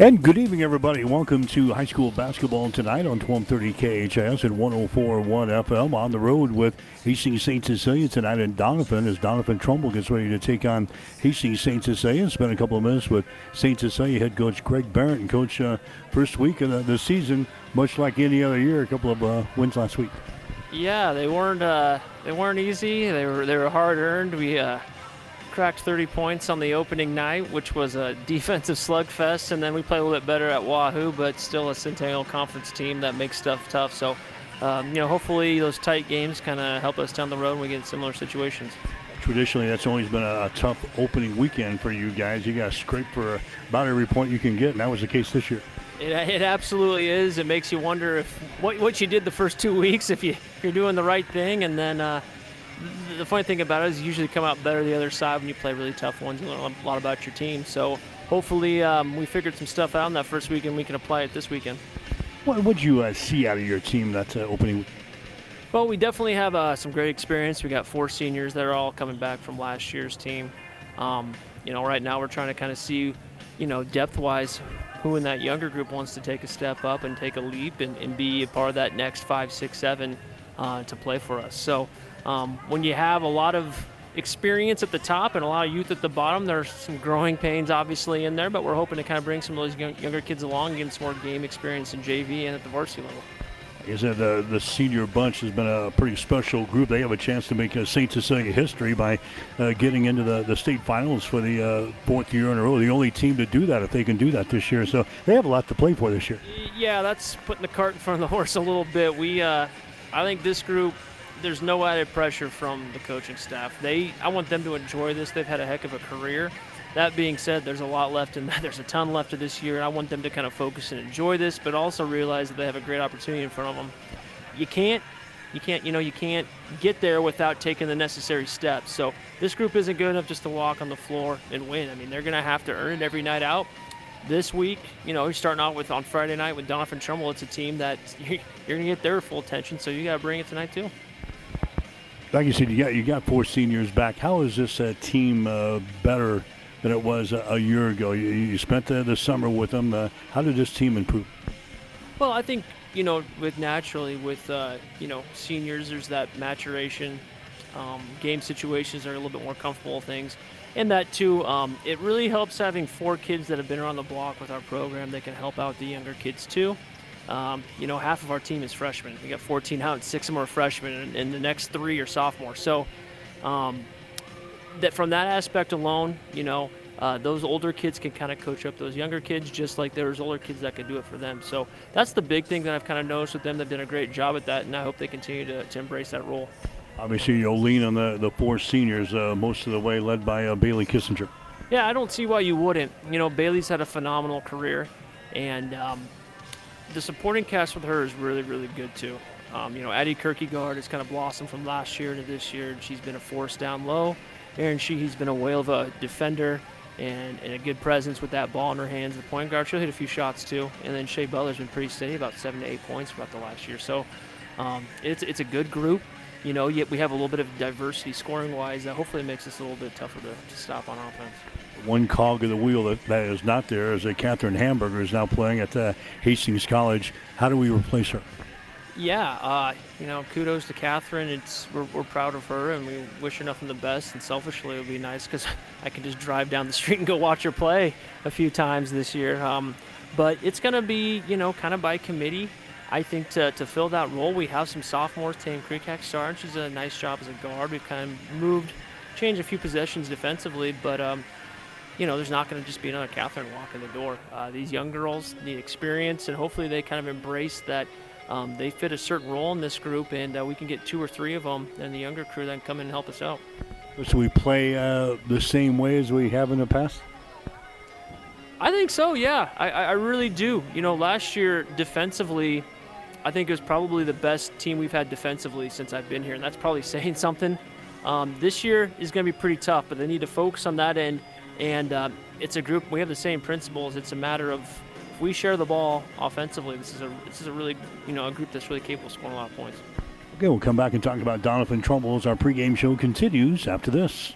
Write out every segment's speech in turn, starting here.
And good evening, everybody. Welcome to high school basketball tonight on 1230 KHIS and 104.1 FM. On the road with Hastings St. Cecilia tonight in Doniphan as Doniphan Trumbull gets ready to take on Hastings St. Cecilia. Spent a couple of minutes with St. Cecilia head coach Greg Barrett and coach first week of the season, much like any other year, a couple of wins last week. Yeah, they weren't easy. They were hard earned. We cracked 30 points on the opening night, which was a defensive slugfest, and then we played a little bit better at Wahoo, but still a Centennial Conference team that makes stuff tough. So, hopefully those tight games kind of help us down the road when we get in similar situations. Traditionally, that's always been a tough opening weekend for you guys. You got to scrape for about every point you can get, and that was the case this year. It absolutely is. It makes you wonder if what you did the first 2 weeks, if you're doing the right thing, and then the funny thing about it is you usually come out better the other side when you play really tough ones. You learn a lot about your team. So hopefully we figured some stuff out in that first weekend. We can apply it this weekend. What would you see out of your team that opening week? Well, we definitely have some great experience. We got 4 seniors that are all coming back from last year's team. Right now we're trying to kind of see, depth-wise, who in that younger group wants to take a step up and take a leap and be a part of that next 5, 6, 7 to play for us. So when you have a lot of experience at the top and a lot of youth at the bottom, there's some growing pains obviously in there, but we're hoping to kind of bring some of those younger kids along and get some more game experience in JV and at the varsity level. Like I said, the senior bunch has been a pretty special group. They have a chance to make a St. Cecilia history by getting into the state finals for the fourth year in a row. The only team to do that if they can do that this year. So they have a lot to play for this year. Yeah, that's putting the cart in front of the horse a little bit. I think this group, there's no added pressure from the coaching staff. I want them to enjoy this. They've had a heck of a career. That being said, there's a lot left in that. There's a ton left of this year, and I want them to kind of focus and enjoy this, but also realize that they have a great opportunity in front of them. You can't get there without taking the necessary steps. So this group isn't good enough just to walk on the floor and win. I mean, they're going to have to earn it every night out. This week, starting out with on Friday night with Doniphan Trumbull, it's a team that you're going to get their full attention, so you got to bring it tonight too. Like you said, you got 4 seniors back. How is this team better than it was a year ago? You spent the summer with them. How did this team improve? Well, I think, with seniors, there's that maturation. Game situations are a little bit more comfortable things. And that, too, it really helps having 4 kids that have been around the block with our program that can help out the younger kids, too. Half of our team is freshmen. We got 14 out, 6 of them are freshmen, and the next 3 are sophomores. So that from that aspect alone, those older kids can kind of coach up those younger kids just like there's older kids that can do it for them. So that's the big thing that I've kind of noticed with them. They've done a great job at that, and I hope they continue to embrace that role. Obviously, you'll lean on the 4 seniors most of the way, led by Bailey Kissinger. Yeah, I don't see why you wouldn't. Bailey's had a phenomenal career, and the supporting cast with her is really, really good, too. Addie Kirkegaard has kind of blossomed from last year to this year, and she's been a force down low. Erin Sheehy's been a whale of a defender and a good presence with that ball in her hands. The point guard, she'll hit a few shots, too. And then Shea Butler's been pretty steady, about 7 to 8 points throughout the last year. So it's a good group. Yet we have a little bit of diversity scoring-wise that hopefully makes us a little bit tougher to stop on offense. One cog of the wheel that is not there is that Catherine Hamburger is now playing at Hastings College. How do we replace her? Yeah, kudos to Catherine. We're proud of her, and we wish her nothing the best. And selfishly, it would be nice because I can just drive down the street and go watch her play a few times this year. But it's going to be, kind of by committee. I think to fill that role, we have some sophomores. Tatum Krikac starting. She's done a nice job as a guard. We've kind of changed a few possessions defensively, but, there's not going to just be another Catherine walking the door. These young girls need experience, and hopefully they kind of embrace that they fit a certain role in this group, and we can get 2 or 3 of them, and the younger crew then come in and help us out. So we play the same way as we have in the past? I think so, yeah. I really do. Last year defensively, I think it was probably the best team we've had defensively since I've been here, and that's probably saying something. This year is going to be pretty tough, but they need to focus on that end, and it's a group. We have the same principles. It's a matter of if we share the ball offensively, this is a really, a group that's really capable of scoring a lot of points. Okay, we'll come back and talk about Doniphan Trumbull as our pregame show continues after this.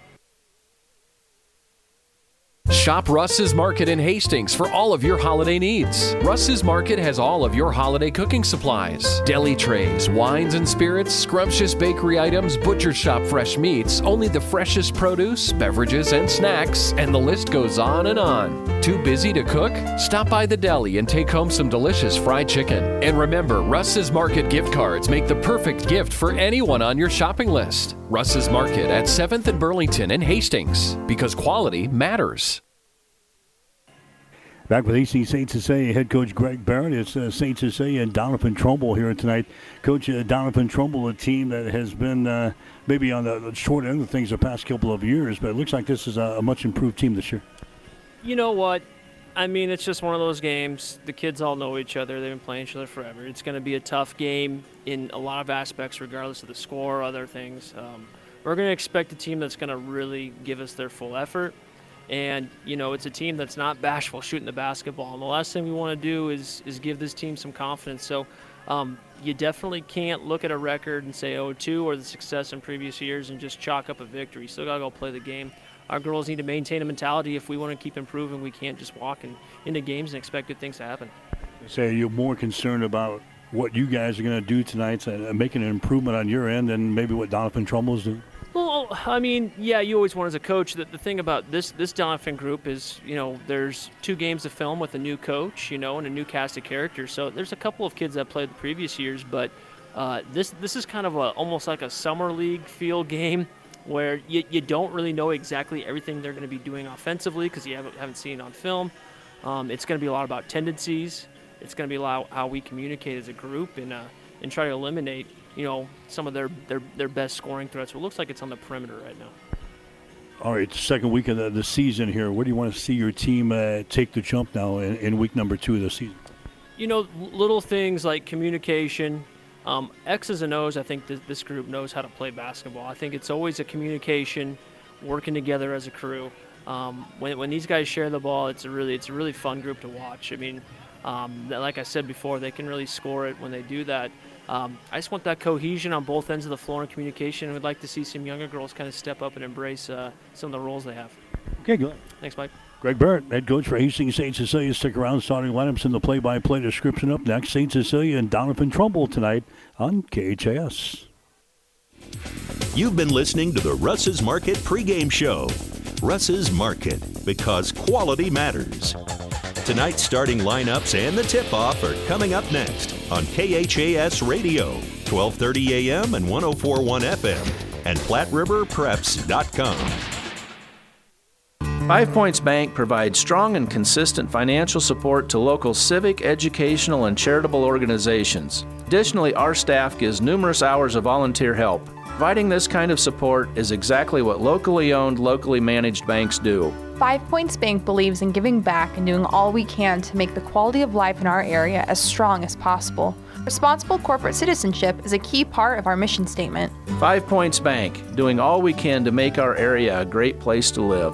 Shop Russ's Market in Hastings for all of your holiday needs. Russ's Market has all of your holiday cooking supplies, deli trays, wines and spirits, scrumptious bakery items, butcher shop fresh meats, only the freshest produce, beverages and snacks, and the list goes on and on. Too busy to cook? Stop by the deli and take home some delicious fried chicken. And remember, Russ's Market gift cards make the perfect gift for anyone on your shopping list. Russ's Market at 7th and Burlington in Hastings, because quality matters. Back with AC St. Cecilia head coach Greg Barrett. It's St. Cecilia and Doniphan Trumbull here tonight. Coach, Doniphan Trumbull, a team that has been maybe on the short end of things the past couple of years, but it looks like this is a much improved team this year. You know what? I mean, it's just one of those games. The kids all know each other. They've been playing each other forever. It's going to be a tough game in a lot of aspects, regardless of the score or other things. We're going to expect a team that's going to really give us their full effort. And, you know, it's a team that's not bashful shooting the basketball. And the last thing we want to do is give this team some confidence. So you definitely can't look at a record and say 0-2 or the success in previous years and just chalk up a victory. You still got to go play the game. Our girls need to maintain a mentality. If we want to keep improving, we can't just walk into games and expect good things to happen. So you're more concerned about what you guys are going to do tonight and making an improvement on your end than maybe what Doniphan Trumbull's doing? Well, I mean, yeah, you always want as a coach that the thing about this Doniphan group is, you know, there's 2 games to film with a new coach, you know, and a new cast of characters. So there's a couple of kids that played the previous years, but this is kind of almost like a summer league feel game where you don't really know exactly everything they're going to be doing offensively because you haven't seen it on film. It's going to be a lot about tendencies. It's going to be a lot how we communicate as a group and try to eliminate, you know, some of their best scoring threats. It looks like it's on the perimeter right now. All right, second week of the season here. Where do you want to see your team take the jump now in week number 2 of the season? You know, little things like communication. X's and O's, I think this group knows how to play basketball. I think it's always a communication, working together as a crew. When these guys share the ball, it's a really fun group to watch. I mean, like I said before, they can really score it when they do that. I just want that cohesion on both ends of the floor and communication, and would like to see some younger girls kind of step up and embrace some of the roles they have. Okay, good. Thanks, Mike. Greg Barrett, head coach for Hastings St. Cecilia. Stick around, starting lineups in the play-by-play description up next. St. Cecilia and Doniphan Trumbull tonight on KHAS. You've been listening to the Russ's Market pregame show. Russ's Market, because quality matters. Tonight's starting lineups and the tip-off are coming up next on KHAS Radio, 1230 AM and 104.1 FM and PlatteRiverPreps.com. 5 Points Bank provides strong and consistent financial support to local civic, educational, and charitable organizations. Additionally, our staff gives numerous hours of volunteer help. Providing this kind of support is exactly what locally owned, locally managed banks do. 5 Points Bank believes in giving back and doing all we can to make the quality of life in our area as strong as possible. Responsible corporate citizenship is a key part of our mission statement. 5 Points Bank, doing all we can to make our area a great place to live.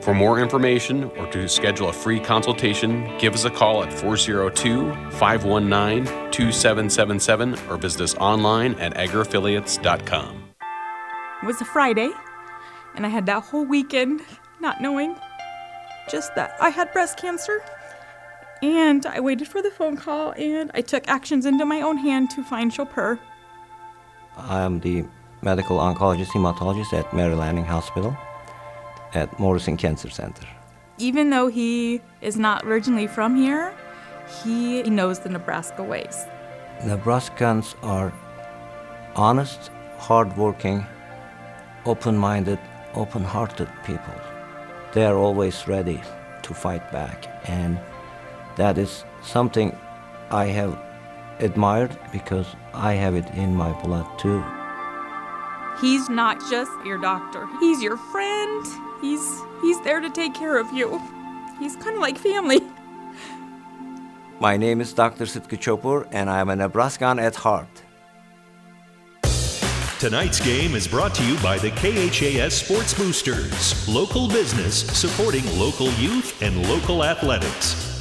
For more information or to schedule a free consultation, give us a call at 402-519-2777 or visit us online at agriaffiliates.com. It was a Friday, and I had that whole weekend not knowing just that I had breast cancer. And I waited for the phone call, and I took actions into my own hand to find Chopur. I'm the medical oncologist hematologist at Mary Lanning Hospital at Morrison Cancer Center. Even though he is not originally from here, he knows the Nebraska ways. Nebraskans are honest, hardworking, open-minded, open-hearted people. They are always ready to fight back, and that is something I have admired because I have it in my blood too. He's not just your doctor. He's your friend. He's there to take care of you. He's kind of like family. My name is Dr. Sitka Chopur, and I am a Nebraskan at heart. Tonight's game is brought to you by the KHAS Sports Boosters, local business supporting local youth and local athletics.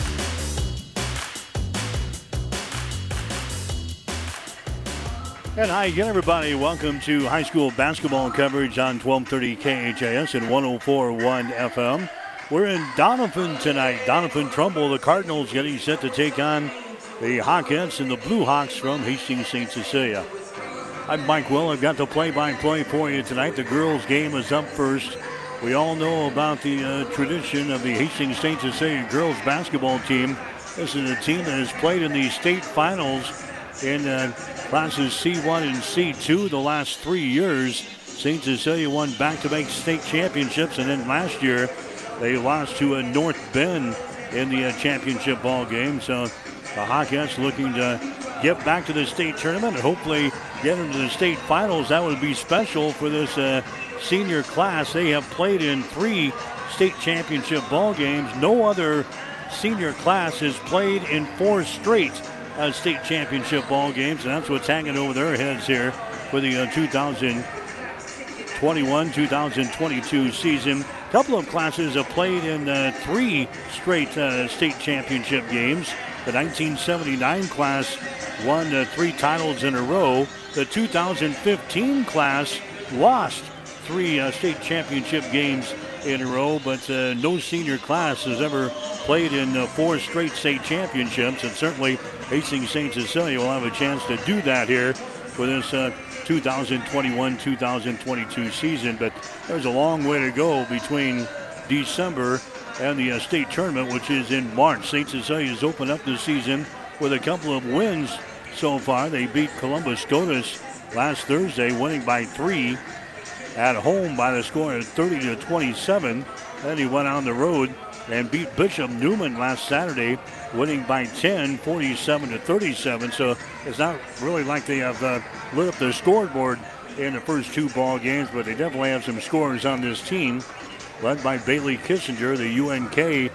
And hi again, everybody. Welcome to high school basketball coverage on 1230 KHAS and 104.1 FM. We're in Doniphan tonight. Doniphan Trumbull, the Cardinals, getting set to take on the Hawkettes and the Blue Hawks from Hastings St. Cecilia. I'm Mike Will. I've got the play-by-play for you tonight. The girls' game is up first. We all know about the tradition of the Hastings St. Cecilia girls basketball team. This is a team that has played in the state finals in classes C1 and C2 the last 3 years. St. Cecilia won back-to-back state championships, and then last year they lost to a North Bend in the championship ball game. So the Hawkettes looking to get back to the state tournament and hopefully get into the state finals. That would be special for this senior class. They have played in 3 state championship ball games. No other senior class has played in 4 straight state championship ball games, and that's what's hanging over their heads here for the 2021-2022 season. A couple of classes have played in 3 straight state championship games. The 1979 class won 3 titles in a row. The 2015 class lost 3 state championship games in a row, but no senior class has ever played in 4 straight state championships, and certainly Hastings St. Cecilia will have a chance to do that here for this 2021-2022 season. But there's a long way to go between December and the state tournament, which is in March. St. Cecilia has opened up this season with a couple of wins so far. They beat Columbus Scotus last Thursday, winning by 3 at home by the score of 30-27. Then he went on the road and beat Bishop Newman last Saturday, winning by 10, 47-37. So it's not really like they have lit up their scoreboard in the first 2 ball games, but they definitely have some scorers on this team, led by Bailey Kissinger, the UNK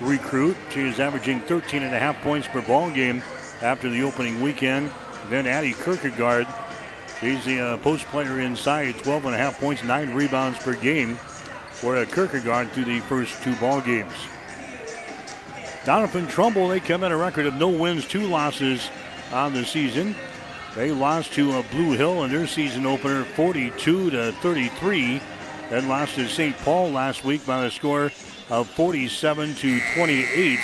recruit. She is averaging 13.5 points per ball game after the opening weekend. Then Addie Kirkegaard, she's the post player inside, 12.5 points, 9 rebounds per game for Kirkegaard through the first 2 ball games. Doniphan Trumbull, they come in a record of no wins, 2 losses on the season. They lost to Blue Hill in their season opener, 42-33. Then lost to St. Paul last week by the score of 47-28.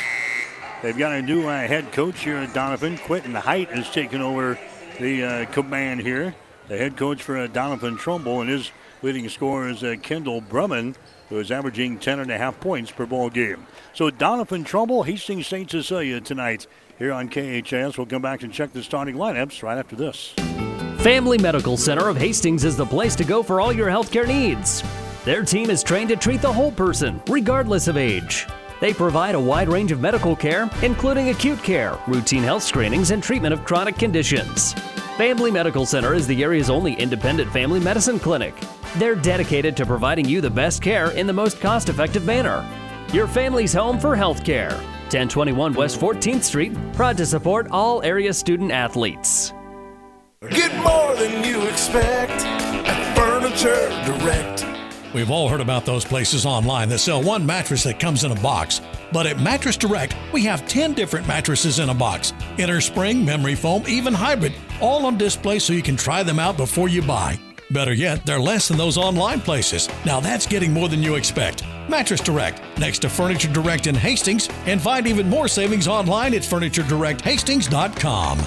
They've got a new head coach here at Doniphan. Quentin Haidt has taken over the command here. The head coach for Doniphan Trumbull, and his leading scorer is Kendall Brumman, who is averaging 10.5 points per ball game. So Doniphan Trumbull, Hastings St. Cecilia tonight here on KHAS. We'll come back and check the starting lineups right after this. Family Medical Center of Hastings is the place to go for all your healthcare needs. Their team is trained to treat the whole person, regardless of age. They provide a wide range of medical care, including acute care, routine health screenings, and treatment of chronic conditions. Family Medical Center is the area's only independent family medicine clinic. They're dedicated to providing you the best care in the most cost-effective manner. Your family's home for health care. 1021 West 14th Street, proud to support all area student athletes. Get more than you expect at Furniture Direct. We've all heard about those places online that sell one mattress that comes in a box. But at Mattress Direct, we have 10 different mattresses in a box. Innerspring, memory foam, even hybrid, all on display so you can try them out before you buy. Better yet, they're less than those online places. Now that's getting more than you expect. Mattress Direct, next to Furniture Direct in Hastings, and find even more savings online at FurnitureDirectHastings.com.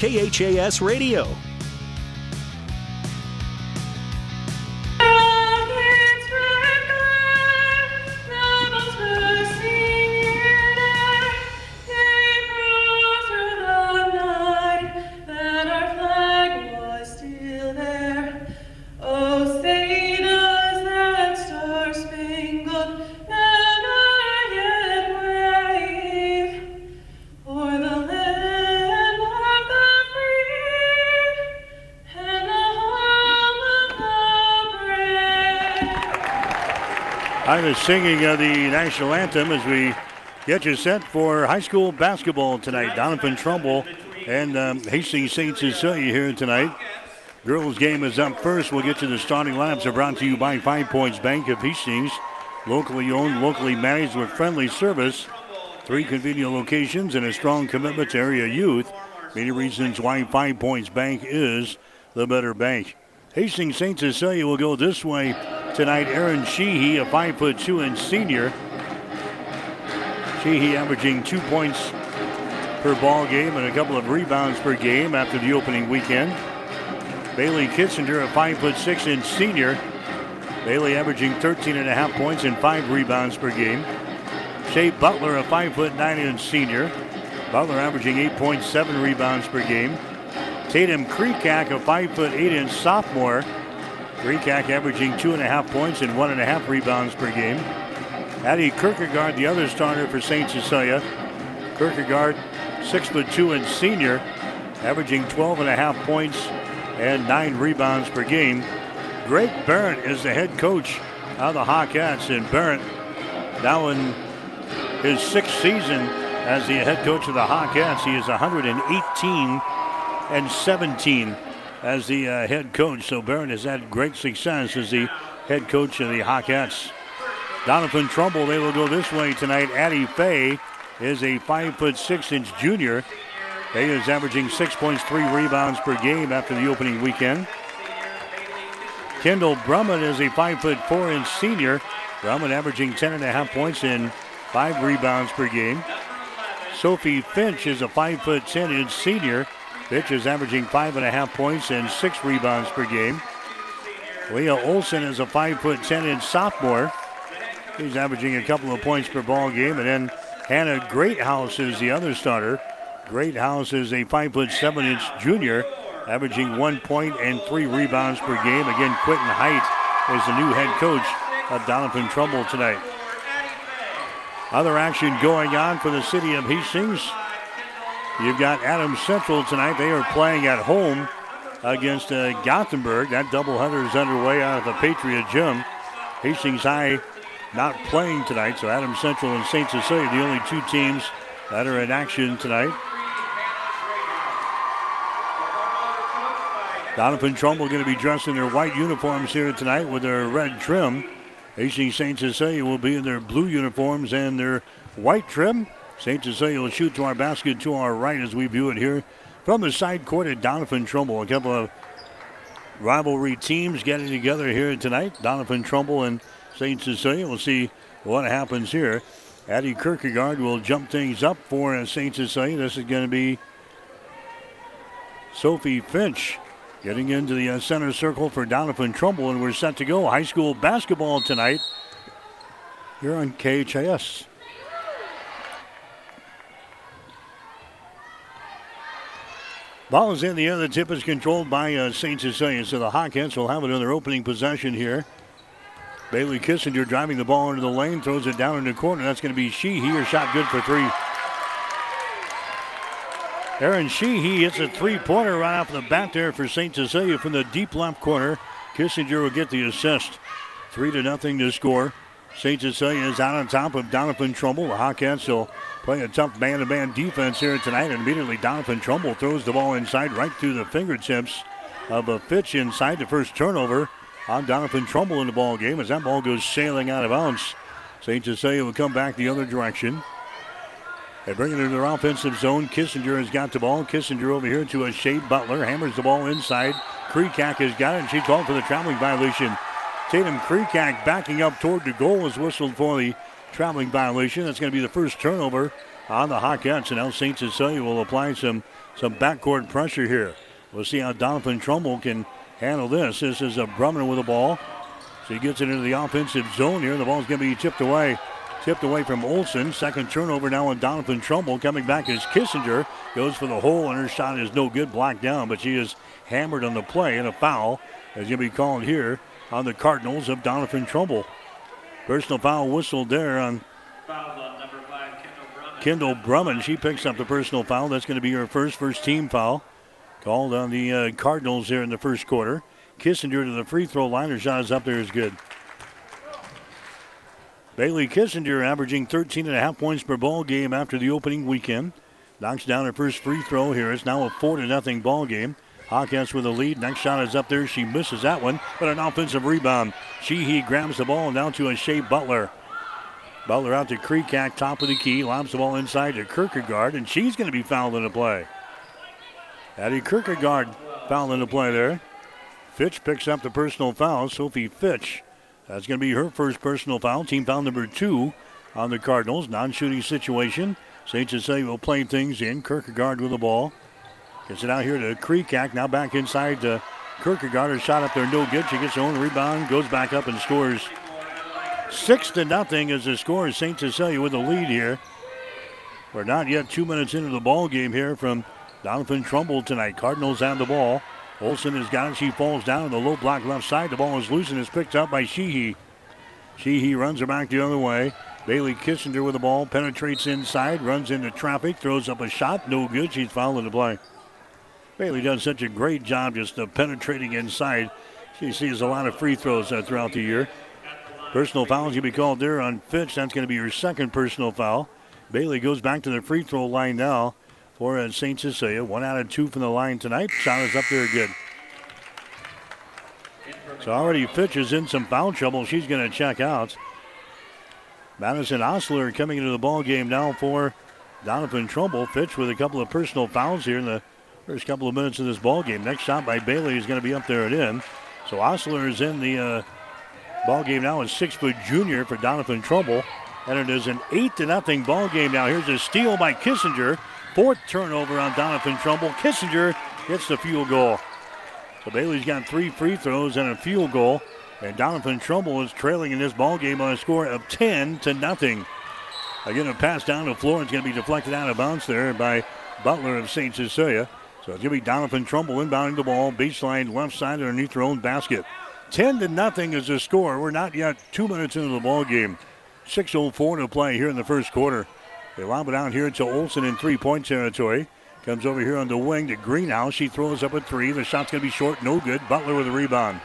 KHAS Radio. by the singing of the national anthem as we get you set for high school basketball tonight. Doniphan Trumbull and Hastings St. Cecilia here tonight. Girls game is up first. We'll get to the starting lineups. Are brought to you by 5 Points Bank of Hastings. Locally owned, locally managed with friendly service, 3 convenient locations, and a strong commitment to area youth. Many reasons why 5 Points Bank is the better bank. Hastings St. Cecilia will go this way tonight. Erin Sheehy, a 5'2" senior. Sheehy averaging 2 points per ball game and a couple of rebounds per game after the opening weekend. Bailey Kissinger, a 5'6" senior. Bailey averaging 13.5 points and 5 rebounds per game. Shea Butler, a 5'9" senior. Butler averaging 8.7 rebounds per game. Tatum Krikac, a 5'8" sophomore. Krikac averaging 2.5 points and 1.5 rebounds per game. Addie Kirkegaard, the other starter for St. Cecilia. Kirkegaard, 6'2" senior, averaging 12.5 points and 9 rebounds per game. Greg Barrett is the head coach of the Hawkettes, and Barrett now in his 6th season as the head coach of the Hawkettes. He is 118-17 as the head coach. So Barron has had great success as the head coach of the Hawkettes. Doniphan Trumbull, they will go this way tonight. Addie Fay is a 5'6" junior. Fay is averaging 6.3 rebounds per game after the opening weekend. Kendall Brumman is a 5'4" senior. Brumman averaging 10.5 points and 5 rebounds per game. Sophie Fitch is a 5'10" senior. Fitch is averaging 5.5 points and 6 rebounds per game. Leah Olsen is a 5'10" sophomore. She's averaging a couple of points per ball game. And then Hannah Greathouse is the other starter. Greathouse is a 5'7" junior, averaging 1 point and 3 rebounds per game. Again, Quentin Haidt is the new head coach of Doniphan Trumbull tonight. Other action going on for the city of Hastings. You've got Adams Central tonight. They are playing at home against Gothenburg. That doubleheader is underway out of the Patriot Gym. Hastings High not playing tonight, so Adams Central and St. Cecilia, the only two teams that are in action tonight. Doniphan Trumbull going to be dressed in their white uniforms here tonight with their red trim. Hastings St. Cecilia will be in their blue uniforms and their white trim. St. Cecilia will shoot to our basket to our right as we view it here from the side court at Doniphan Trumbull. A couple of rivalry teams getting together here tonight. Doniphan Trumbull and St. Cecilia. We'll see what happens here. Addie Kirkegaard will jump things up for St. Cecilia. This is going to be Sophie Finch getting into the center circle for Doniphan Trumbull, and we're set to go. High school basketball tonight here on KHIS. Ball is in the air. The tip is controlled by St. Cecilia. So the Hawkettes will have it in their opening possession here. Bailey Kissinger driving the ball into the lane. Throws it down in the corner. That's going to be Sheehy. Her shot good for three. Erin Sheehy hits a three-pointer right off the bat there for St. Cecilia from the deep left corner. Kissinger will get the assist. 3-0 to score. St. Cecilia is out on top of Doniphan Trumbull. The Hawkettes will play a tough man-to-man defense here tonight. And immediately Doniphan Trumbull throws the ball inside right through the fingertips of a Fitch inside. The first turnover on Doniphan Trumbull in the ball game as that ball goes sailing out of bounds. St. Cecilia will come back the other direction. They bring it into their offensive zone. Kissinger has got the ball. Kissinger over here to a Shea Butler. Hammers the ball inside. Krikac has got it, and she called for the traveling violation. Tatum Krikac backing up toward the goal is whistled for the traveling violation. That's going to be the first turnover on the Hawkettes. And now St. Cecilia will apply some backcourt pressure here. We'll see how Doniphan Trumbull can handle this. This is a Brumman with the ball. She gets it into the offensive zone here. The ball's going to be tipped away. Tipped away from Olsen. Second turnover now on Doniphan Trumbull. Coming back is Kissinger. Goes for the hole, and her shot is no good. Blocked down, but she is hammered on the play. And a foul is going to be called here on the Cardinals of Doniphan Trumbull. Personal foul whistle there on number 5, Kendall Brumman. She picks up the personal foul. That's going to be her first team foul called on the Cardinals here in the first quarter. Kissinger to the free throw line. Her shot is up there is good. Bailey Kissinger averaging 13.5 points per ball game after the opening weekend. Knocks down her first free throw here. It's now a 4-0 ball game. Hawkins with a lead. Next shot is up there. She misses that one, but an offensive rebound. Sheehy grabs the ball down to a Shea Butler. Butler out to Krikac, top of the key. Lobs the ball inside to Kirkegaard, and she's going to be fouled in the play. Addie Kirkegaard fouled in the play there. Fitch picks up the personal foul. Sophie Fitch. That's going to be her first personal foul. Team foul number 2 on the Cardinals. Non-shooting situation. St. Cecilia will play things in. Kirkegaard with the ball. Gets it out here to Krikac. Now back inside to Kirkegaard. Her shot up there, no good. She gets her own rebound, goes back up and scores. 6-0 is the score. St. Cecilia with the lead here. We're not yet 2 minutes into the ball game here from Doniphan Trumbull tonight. Cardinals have the ball. Olsen has got it. She falls down on the low block left side. The ball is loose and is picked up by Sheehy. Sheehy runs her back the other way. Bailey Kissinger with the ball. Penetrates inside. Runs into traffic. Throws up a shot. No good. She's fouled in the play. Bailey does such a great job just penetrating inside. She sees a lot of free throws throughout the year. Personal foul is going to be called there on Fitch. That's going to be her second personal foul. Bailey goes back to the free throw line now for St. Cecilia. 1 out of 2 from the line tonight. Shot is up there good. So already Fitch is in some foul trouble. She's going to check out. Madison Osler coming into the ball game now for Doniphan Trumbull. Fitch with a couple of personal fouls here in the first couple of minutes of this ball game. Next shot by Bailey is going to be up there and in. So Osler is in the ball game now. A 6-foot junior for Doniphan Trumbull. And it is an 8-0 ball game now. Here's a steal by Kissinger. Fourth turnover on Doniphan Trumbull. Kissinger gets the field goal. So Bailey's got 3 free throws and a field goal. And Doniphan Trumbull is trailing in this ball game on a score of 10-0. Again, a pass down the floor. It's going to be deflected out of bounds there by Butler of St. Cecilia. So it's going to be Doniphan Trumbull inbounding the ball. Baseline left side underneath her own basket. 10-0 is the score. We're not yet 2 minutes into the ball game. 6:04 to play here in the first quarter. They lob it out here to Olsen in three-point territory. Comes over here on the wing to Greenhouse. She throws up a three. The shot's going to be short. No good. Butler with a rebound.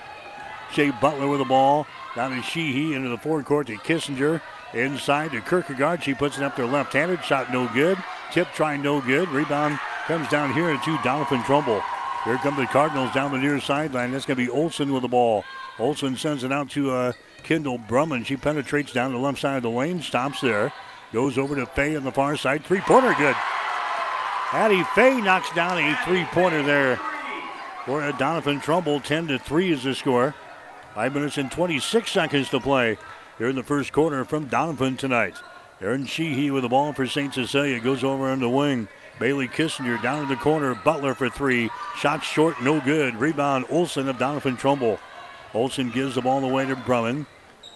Shea Butler with the ball. Down to Sheehy into the forecourt to Kissinger. Inside to Kirkegaard. She puts it up there left-handed. Shot no good. Tip try no good. Rebound comes down here to Doniphan Trumbull. Here come the Cardinals down the near sideline. That's going to be Olsen with the ball. Olsen sends it out to Kendall Brumman. She penetrates down the left side of the lane. Stops there. Goes over to Fay on the far side. Three-pointer good. Addie Fay knocks down a three-pointer there for Doniphan Trumbull. 10-3 is the score. 5 minutes and 26 seconds to play here in the first quarter from Doniphan tonight. Erin Sheehy with the ball for St. Cecilia. Goes over on the wing. Bailey Kissinger down in the corner. Butler for three. Shot short, no good. Rebound Olsen of Doniphan Trumbull. Olsen gives the ball away to Brumman.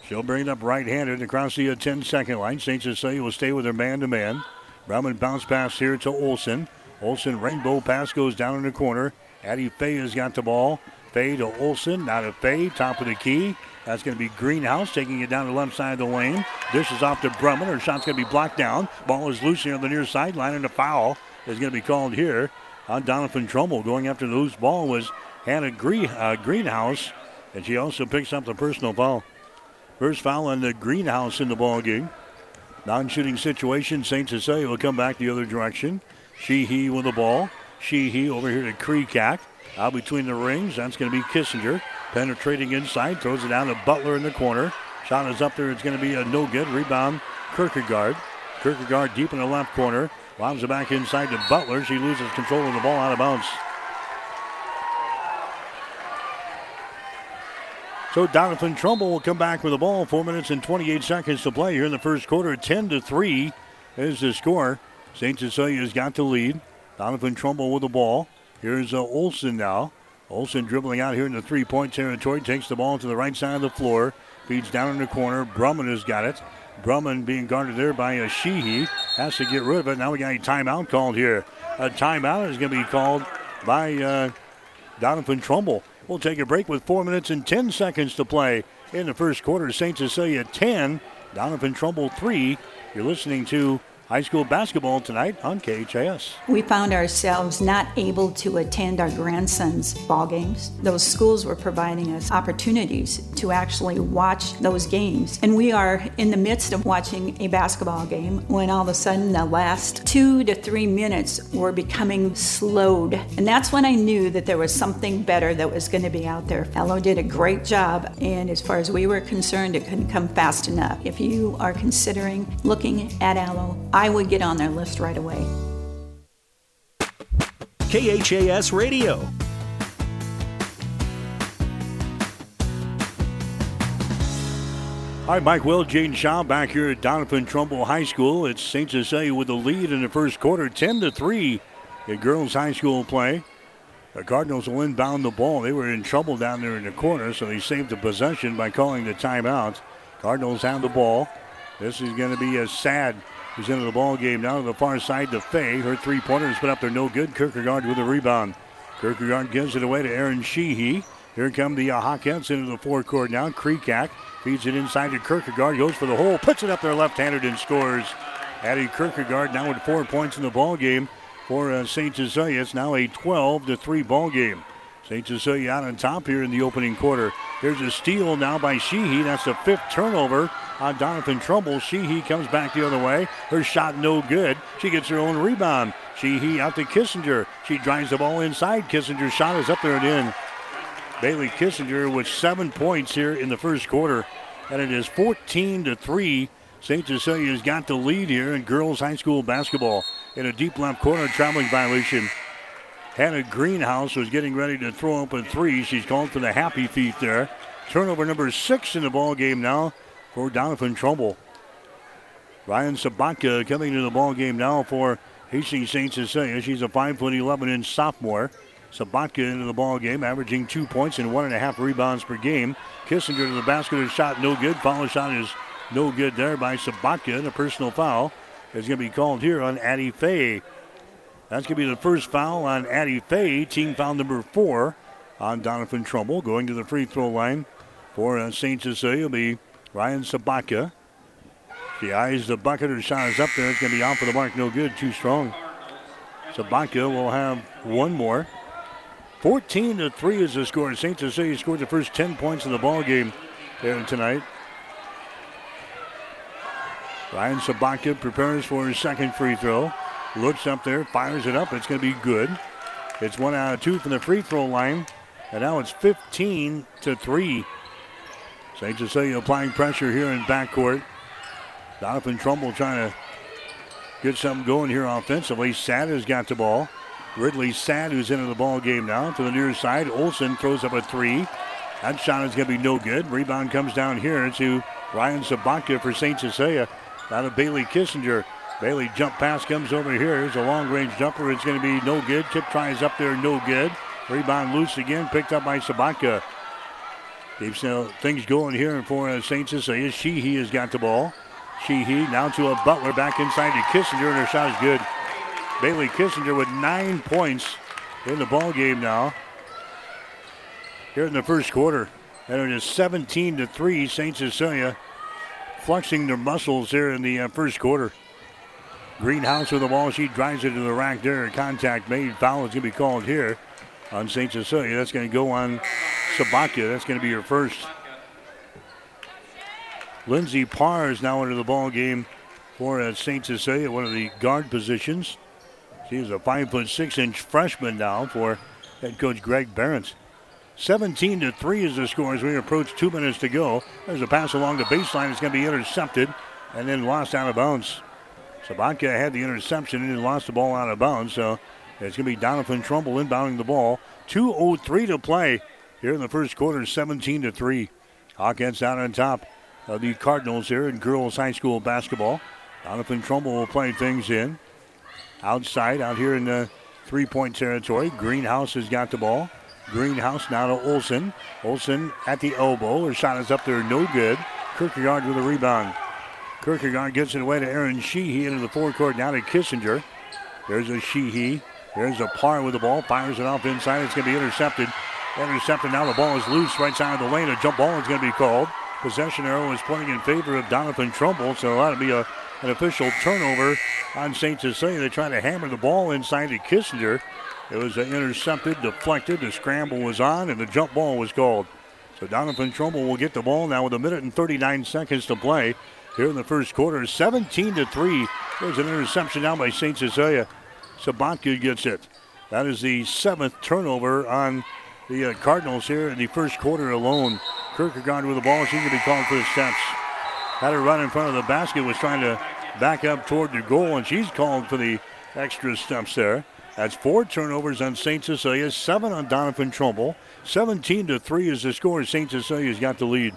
She'll bring it up right-handed across the 10-second line. St. Cecilia will stay with her man-to-man. Brumman bounce pass here to Olsen. Olsen rainbow pass goes down in the corner. Addie Fay has got the ball. Fay to Olsen. Now to Fay, top of the key. That's going to be Greenhouse taking it down to the left side of the lane. Dishes off to Brumman. Her shot's going to be blocked down. Ball is loose here on the near sideline, and a foul is going to be called here on Doniphan Trumbull. Going after the loose ball was Hannah Greenhouse, and she also picks up the personal foul. First foul on the Greenhouse in the ball game. Non-shooting situation. St. Cecilia will come back the other direction. Sheehy with the ball. Sheehy over here to Krikac. Out between the rings. That's going to be Kissinger. Penetrating inside. Throws it down to Butler in the corner. Shot is up there. It's going to be a no good. Rebound. Kirkegaard. Kirkegaard deep in the left corner. Lobs it back inside to Butler. She loses control of the ball out of bounds. So Doniphan Trumbull will come back with the ball. 4 minutes and 28 seconds to play here in the first quarter. 10-3 is the score. St. Cecilia's got the lead. Doniphan Trumbull with the ball. Here's Olsen now. Olsen dribbling out here in the three-point territory. Takes the ball to the right side of the floor. Feeds down in the corner. Brumman has got it. Brumman being guarded there by Sheehy. Has to get rid of it. Now we got a timeout called here. A timeout is going to be called by Doniphan Trumbull. We'll take a break with 4 minutes and 10 seconds to play in the first quarter. St. Cecilia 10, Doniphan Trumbull 3. You're listening to high school basketball tonight on KHIS. We found ourselves not able to attend our grandson's ball games. Those schools were providing us opportunities to actually watch those games. And we are in the midst of watching a basketball game when all of a sudden the last 2 to 3 minutes were becoming slowed. And that's when I knew that there was something better that was going to be out there. Fellow did a great job, and as far as we were concerned, it couldn't come fast enough. If you are considering looking at Allo, I would get on their list right away. KHAS Radio. All right, Mike Will, Jane Shaw back here at Doniphan Trumbull High School. It's St. Cecilia with the lead in the first quarter, 10-3 in girls' high school play. The Cardinals will inbound the ball. They were in trouble down there in the corner, so they saved the possession by calling the timeout. Cardinals have the ball. This is going to be a sad who's into the ball game now to the far side to Fay. Her three-pointer has been up there no good. Kirkegaard with a rebound. Kirkegaard gives it away to Erin Sheehy. Here come the Hawkettes into the forecourt now. Krikac feeds it inside to Kirkegaard. Goes for the hole. Puts it up there left-handed and scores. Addie Kirkegaard now with 4 points in the ball game for St. Cecilia. It's now a 12-3 ball game. St. Cecilia out on top here in the opening quarter. Here's a steal now by Sheehy. That's the fifth turnover on Doniphan Trumbull. Sheehy comes back the other way. Her shot no good. She gets her own rebound. Sheehy out to Kissinger. She drives the ball inside. Kissinger's shot is up there and in. Bailey Kissinger with 7 points here in the first quarter. And it is 14-3. St. Cecilia's got the lead here in girls' high school basketball. In a deep left corner, traveling violation. Hannah Greenhouse was getting ready to throw up a three. She's called for the happy feet there. Turnover number 6 in the ball game now for Doniphan Trumbull. Ryan Sabatka coming to the ball game now for Hastings St. Cecilia. She's a 5'11" sophomore. Sabatka into the ball game, averaging 2 points and 1.5 rebounds per game. Kissinger to the basket, her shot no good. Foul shot is no good there by Sabatka, and a personal foul is going to be called here on Addie Fay. That's going to be the first foul on Addie Fay, team foul number 4 on Doniphan Trumbull. Going to the free throw line for St. Cecilia will be Ryan Sabatka. She eyes the bucket. Her shot is up there. It's going to be out for the mark. No good. Too strong. Sabatka will have one more. 14-3 is the score. St. Cecilia scored the first 10 points in the ballgame there tonight. Ryan Sabatka prepares for his second free throw. Looks up there, fires it up. It's going to be good. It's 1 out of 2 from the free throw line. And now it's 15-3. St. Cecilia applying pressure here in backcourt. Doniphan Trumbull trying to get something going here offensively. Sad has got the ball. Ridley Sad, who's into the ball game now, to the near side. Olsen throws up a three. That shot is going to be no good. Rebound comes down here to Ryan Sabatka for St. Cecilia. Out of Bailey Kissinger. Bailey jump pass comes over here. Here's a long-range jumper. It's going to be no good. Tip tries up there, no good. Rebound loose again, picked up by Sabatka. Keeps things going here for St. Cecilia. Sheehy has got the ball. Sheehy now to a Butler back inside to Kissinger, and her shot is good. Bailey Kissinger with 9 points in the ball game now. Here in the first quarter, and it is 17-3. St. Cecilia flexing their muscles here in the first quarter. Greenhouse with the ball. She drives it to the rack there. Contact made. Foul is going to be called here on St. Cecilia. That's going to go on Sabatka. That's going to be her first. Lindsey Parr is now into the ball game for St. Cecilia, one of the guard positions. She is a 5'6" freshman now for head coach Greg Barrett. 17-3 is the score as we approach 2 minutes to go. There's a pass along the baseline. It's going to be intercepted and then lost out of bounds. Sabatka had the interception and lost the ball out of bounds, so it's going to be Doniphan Trumbull inbounding the ball. 2:03 to play here in the first quarter, 17-3. Hawkettes out on top of the Cardinals here in girls' high school basketball. Doniphan Trumbull will play things in. Outside, out here in the three-point territory, Greenhouse has got the ball. Greenhouse now to Olsen. Olsen at the elbow. Her shot is up there, no good. Kirkegaard with a rebound. Kirkegaard gets it away to Erin Sheehy into the forecourt, now to Kissinger. There's a Sheehy. There's a Parr with the ball. Fires it off inside. It's going to be intercepted. Intercepted. Now the ball is loose right side of the lane. A jump ball is going to be called. Possession arrow is pointing in favor of Doniphan Trumbull, so that'll be a an official turnover on St. Cecilia. They try to hammer the ball inside to Kissinger. It was intercepted, deflected, the scramble was on, and the jump ball was called. So Doniphan Trumbull will get the ball now with a minute and 39 seconds to play here in the first quarter. 17-3. There's an interception now by St. Cecilia. Sabatka gets it. That is the seventh turnover on the Cardinals here in the first quarter alone. Kirkegaard with the ball. She's going to be called for the steps. Had her run in front of the basket, was trying to back up toward the goal, and she's called for the extra steps there. That's four turnovers on St. Cecilia, seven on Doniphan Trumbull. 17-3 is the score. St. Cecilia's got the lead.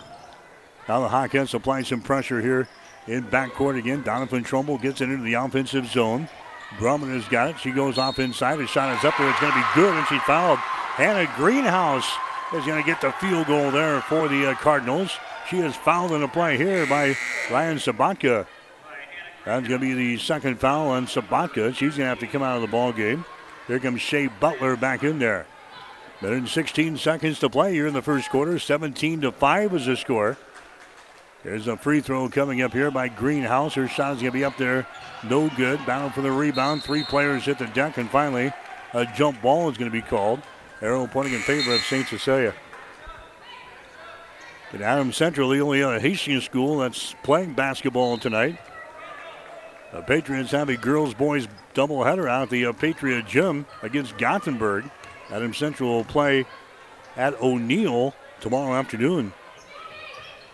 Now the Hawkeyes apply some pressure here in backcourt again. Doniphan Trumbull gets it into the offensive zone. Brumman has got it. She goes off inside. Her shot is up there. It's going to be good, and she fouled. Hannah Greathouse is going to get the field goal there for the Cardinals. She is fouled in a play here by Ryan Sabatka. That's going to be the second foul on Sabatka. She's going to have to come out of the ball game. Here comes Shea Butler back in there. Minute and 16 seconds to play here in the first quarter. 17-5 is the score. There's a free throw coming up here by Greenhouse. Her shot is going to be up there. No good. Battle for the rebound. Three players hit the deck, and finally a jump ball is going to be called. Arrow pointing in favor of St. Cecilia. At Adams Central, the only Haitian school that's playing basketball tonight. The Patriots have a girls-boys doubleheader out at the Patriot Gym against Gothenburg. Adams Central will play at O'Neill tomorrow afternoon.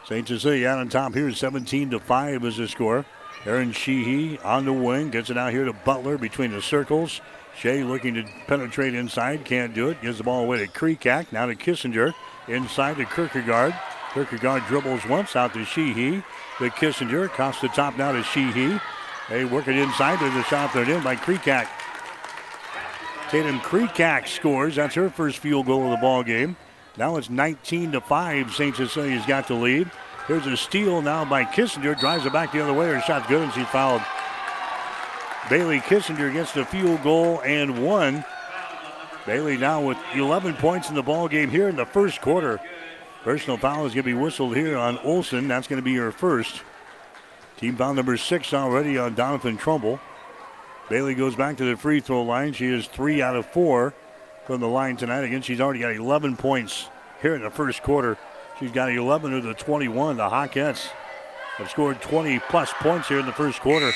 St. Cecilia out on top here, 17-5 is the score. Erin Sheehy on the wing, gets it out here to Butler between the circles. Shea looking to penetrate inside, can't do it. Gives the ball away to Krikac, now to Kissinger. Inside to Kirkegaard. Kirkegaard dribbles once, out to Sheehy. To Kissinger, costs the top now to Sheehy. They work it inside. There's a shot there in by Krikac. Tatum Krikac scores. That's her first field goal of the ball game. Now it's 19-5. St. Cecilia's got the lead. Here's a steal now by Kissinger. Drives it back the other way. Her shot's good, and she fouled. Bailey Kissinger gets the field goal and one. Bailey now with 11 points in the ball game here in the first quarter. Personal foul is going to be whistled here on Olsen. That's going to be her first. Team foul number 6 already on Doniphan Trumbull. Bailey goes back to the free throw line. She is 3 out of 4 from the line tonight. Again, she's already got 11 points here in the first quarter. She's got 11 of the 21. The Hawkettes have scored 20-plus points here in the first quarter.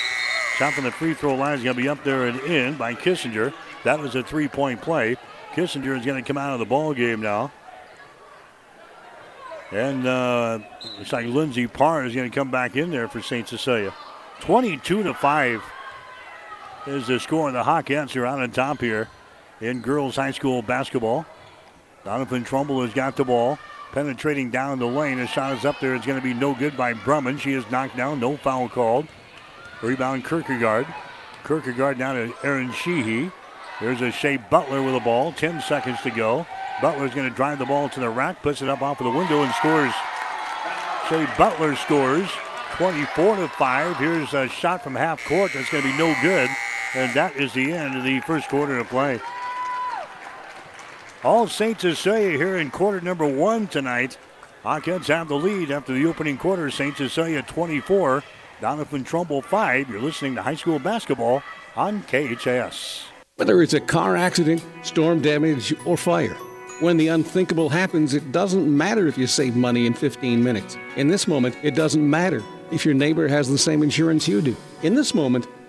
Shot from the free throw line is going to be up there and in by Kissinger. That was a three-point play. Kissinger is going to come out of the ball game now. And looks like Lindsey Parr is going to come back in there for St. Cecilia. 22-5 is the score. The Hawkettes are out on top here in girls high school basketball. Doniphan Trumbull has got the ball. Penetrating down the lane. His shot is up there. It's going to be no good by Brumman. She is knocked down. No foul called. Rebound Kirkegaard. Kirkegaard down to Erin Sheehy. There's a Shea Butler with the ball. 10 seconds to go. Butler's going to drive the ball to the rack, puts it up off of the window and scores. Shea Butler scores, 24-5. Here's a shot from half court that's going to be no good. And that is the end of the first quarter of play. All St. Cecilia here in quarter number 1 tonight. Hawkins have the lead after the opening quarter. St. Cecilia 24, Doniphan Trumbull 5. You're listening to high school basketball on KHAS. Whether it's a car accident, storm damage, or fire, when the unthinkable happens, it doesn't matter if you save money in 15 minutes. In this moment, it doesn't matter if your neighbor has the same insurance you do. In this moment,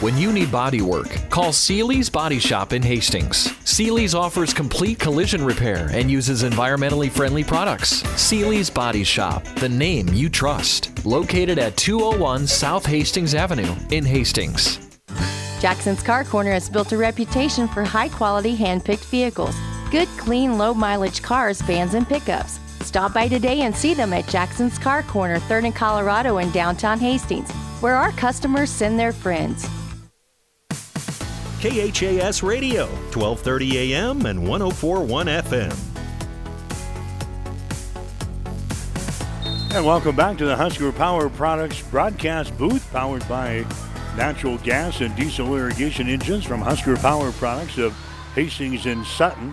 When you need body work, call Seeley's Body Shop in Hastings. Seeley's offers complete collision repair and uses environmentally friendly products. Seeley's Body Shop, the name you trust. Located at 201 South Hastings Avenue in Hastings. Jackson's Car Corner has built a reputation for high-quality hand-picked vehicles. Good, clean, low-mileage cars, vans, and pickups. Stop by today and see them at Jackson's Car Corner, 3rd and Colorado in downtown Hastings, where our customers send their friends. KHAS Radio, 1230 AM and 104.1 FM. And welcome back to the Husker Power Products broadcast booth, powered by natural gas and diesel irrigation engines from Husker Power Products of Hastings and Sutton.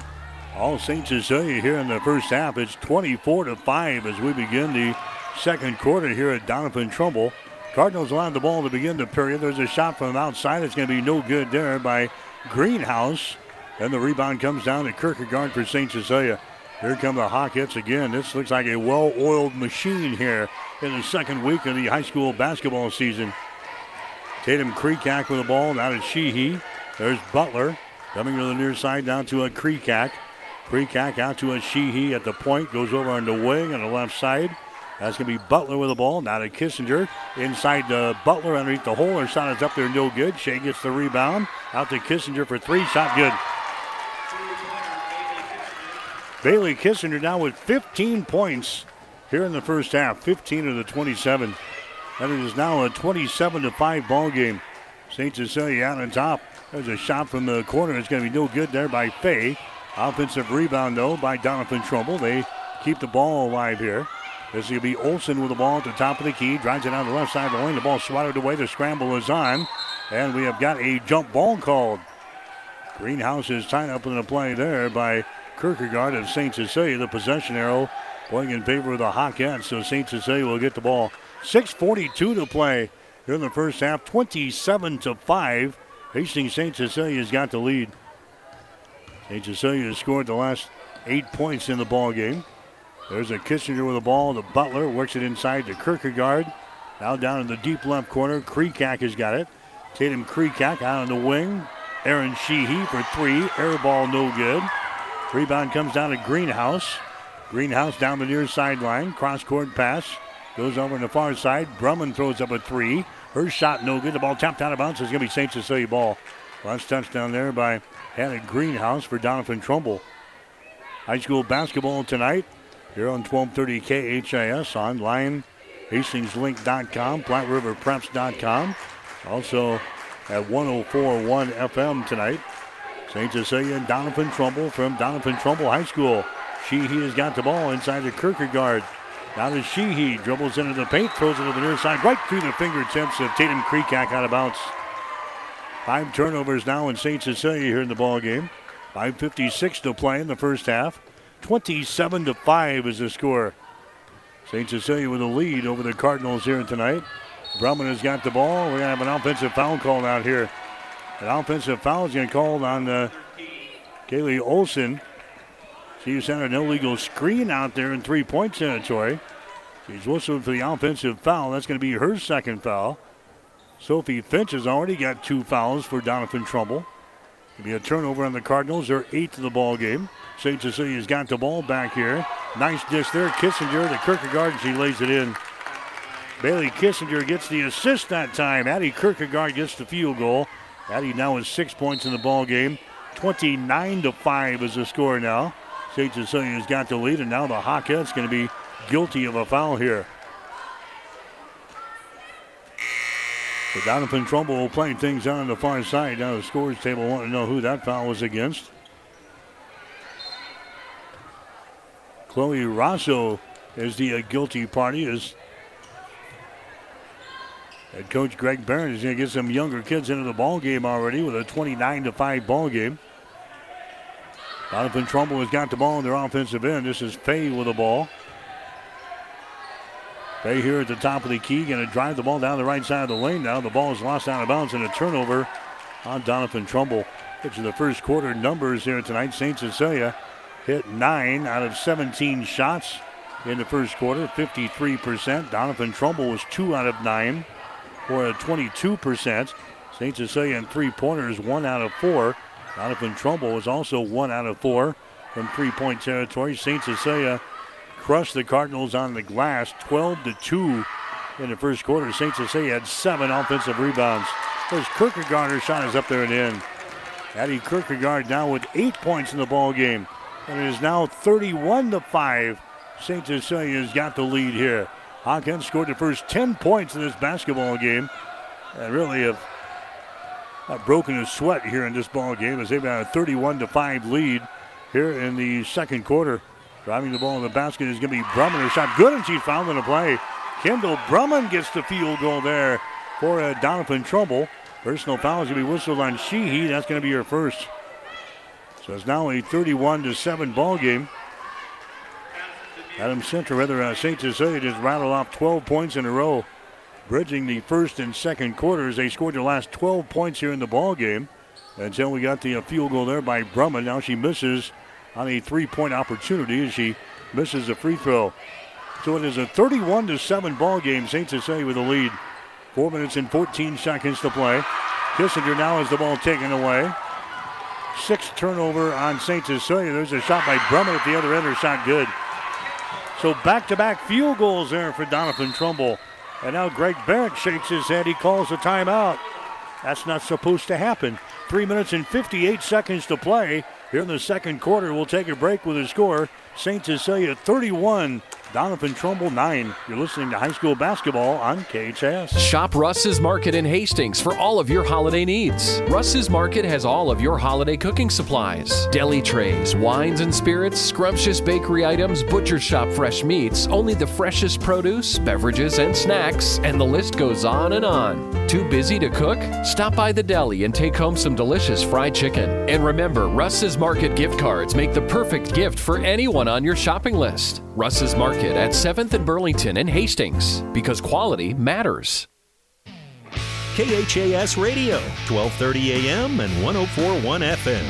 All St. Cecilia here in the first half. It's 24-5 as we begin the second quarter here at Doniphan Trumbull. Cardinals allowed the ball to begin the period. There's a shot from outside. It's going to be no good there by Greenhouse. And the rebound comes down to Kirkegaard for St. Cecilia. Here come the Hawkettes again. This looks like a well-oiled machine here in the second week of the high school basketball season. Tatum Krikac with the ball. Now to Sheehy. There's Butler coming to the near side down to a Krikac. Krikac out to a Sheehy at the point. Goes over on the wing on the left side. That's going to be Butler with the ball. Now to Kissinger. Inside to Butler underneath the hole. Her shot is up there. No good. Shea gets the rebound. Out to Kissinger for three. Shot good. Bailey Kissinger now with 15 points here in the first half. 15 of the 27. And it is now a 27-5 ball game. St. Cecilia out on top. There's a shot from the corner. It's going to be no good there by Fay. Offensive rebound, though, by Doniphan Trumbull. They keep the ball alive here. This will be Olsen with the ball at the top of the key. Drives it down the left side of the lane. The ball swatted away. The scramble is on. And we have got a jump ball called. Greenhouse is tied up in the play there by Kirkegaard of St. Cecilia. The possession arrow going in favor of the Hawkettes. So St. Cecilia will get the ball. 6:42 to play here in the first half. 27-5. Hastings St. Cecilia's got the lead. St. Cecilia has scored the last 8 points in the ball game. There's a Kissinger with the ball. The Butler works it inside to Kirkegaard. Now down in the deep left corner. Krikac has got it. Tatum Krikac out on the wing. Erin Sheehy for three. Air ball no good. Rebound comes down to Greenhouse. Greenhouse down the near sideline. Cross-court pass. Goes over on the far side. Brumman throws up a three. Her shot no good. The ball tapped out of bounds. It's going to be St. Cecilia ball. Last touchdown there by Hannah Greenhouse for Doniphan Trumbull. High school basketball tonight here on 1230 KHIS. Online, hastingslink.com, platriverpreps.com. Also at 104.1 FM tonight. St. Cecilia and Doniphan Trumbull from Doniphan Trumbull High School. Sheehy has got the ball inside the Kirkegaard. Now to Sheehy, dribbles into the paint, throws it to the near side, right through the fingertips of Tatum Krikac out of bounds. 5 turnovers now in St. Cecilia here in the ball game. 5:56 to play in the first half. 27-5 is the score. St. Cecilia with a lead over the Cardinals here tonight. Brumman has got the ball. We're going to have an offensive foul called out here. An offensive foul is going to be called on Kaylee Olsen. She sent an illegal screen out there in three-point territory. She's whistled for the offensive foul. That's going to be her second foul. Sophie Fitch has already got 2 fouls for Doniphan Trumbull. It'll be a turnover on the Cardinals. They're 8th of the ball game. St. Cecilia's got the ball back here. Nice dish there. Kissinger to Kirkegaard, and she lays it in. Bailey Kissinger gets the assist that time. Addie Kirkegaard gets the field goal. Addie now has 6 points in the ball game. 29-5 is the score now. St. Cecilia's got the lead, and now the Hawkettes going to be guilty of a foul here. So Doniphan Trumbull will play things on the far side. Now the scores table want to know who that foul was against. Chloe Rosso is the guilty party. As head coach Greg Barrett is going to get some younger kids into the ball game already with a 29-5 ball game. Doniphan Trumbull has got the ball on their offensive end. This is Fay with the ball. Fay here at the top of the key, going to drive the ball down the right side of the lane now. The ball is lost out of bounds and a turnover on Doniphan Trumbull. It's in the first quarter numbers here tonight. St. Cecilia hit 9 out of 17 shots in the first quarter, 53%. Doniphan Trumbull was 2 out of 9 for a 22%. St. Cecilia in three-pointers, 1 out of 4. Doniphan Trumbull was also 1 out of 4 from three-point territory. St. Cecilia crushed the Cardinals on the glass, 12-2 in the first quarter. St. Cecilia had 7 offensive rebounds. There's Kirkegaard. Her shot is up there and in. Addie Kirkegaard now with 8 points in the ball game, and it is now 31-5. St. Cecilia's got the lead here. Hawkins scored the first 10 points in this basketball game, and really have broken a sweat here in this ball game as they've got a 31-5 lead here in the second quarter. Driving the ball in the basket is going to be Brumman. Her shot good, and she's fouled in the play. Kendall Brumman gets the field goal there for Doniphan Trumbull. Personal foul is going to be whistled on Sheehy. That's going to be her first. So it's now a 31-7 ball game. Adam Center, rather St. Cecilia, just rattled off 12 points in a row, bridging the first and second quarters. They scored the last 12 points here in the ball game until we got the field goal there by Brumman. Now she misses on a three-point opportunity as she misses the free throw. So it is a 31-7 ball game. St. Cecilia with a lead. 4 minutes and 14 seconds to play. Kissinger now has the ball taken away. Sixth turnover on St. Cecilia. There's a shot by Brumman at the other end. Her shot good. So back-to-back field goals there for Doniphan Trumbull. And now Greg Barrett shakes his head. He calls a timeout. That's not supposed to happen. 3 minutes and 58 seconds to play here in the second quarter. We'll take a break with a score. St. Cecilia 31. Doniphan Trumbull 9. You're listening to high school basketball on KHS. Shop Russ's Market in Hastings for all of your holiday needs. Russ's Market has all of your holiday cooking supplies. Deli trays, wines and spirits, scrumptious bakery items, butcher shop fresh meats, only the freshest produce, beverages and snacks, and the list goes on and on. Too busy to cook? Stop by the deli and take home some delicious fried chicken. And remember, Russ's Market gift cards make the perfect gift for anyone on your shopping list. Russ's Market at 7th and Burlington in Hastings, because quality matters. KHAS Radio, 1230 AM and 104.1 FM.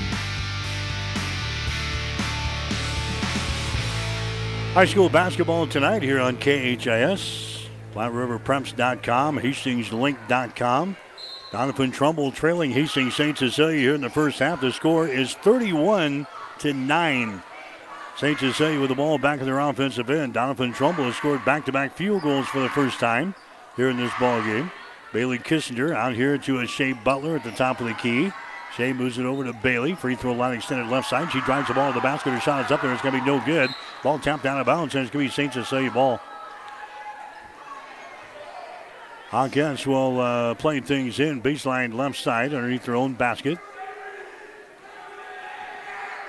High school basketball tonight here on KHAS. PlatteRiverPreps.com, HastingsLink.com. Doniphan Trumbull trailing Hastings St. Cecilia here in the first half. The score is 31-9. St. Cecilia with the ball back in their offensive end. Doniphan Trumbull has scored back-to-back field goals for the first time here in this ball game. Bailey Kissinger out here to a Shea Butler at the top of the key. Shea moves it over to Bailey. Free throw line extended left side. She drives the ball to the basket. Her shot is up there. It's going to be no good. Ball tapped out of bounds, and it's going to be St. Cecilia ball. Hawkins will play things in. Baseline left side underneath their own basket.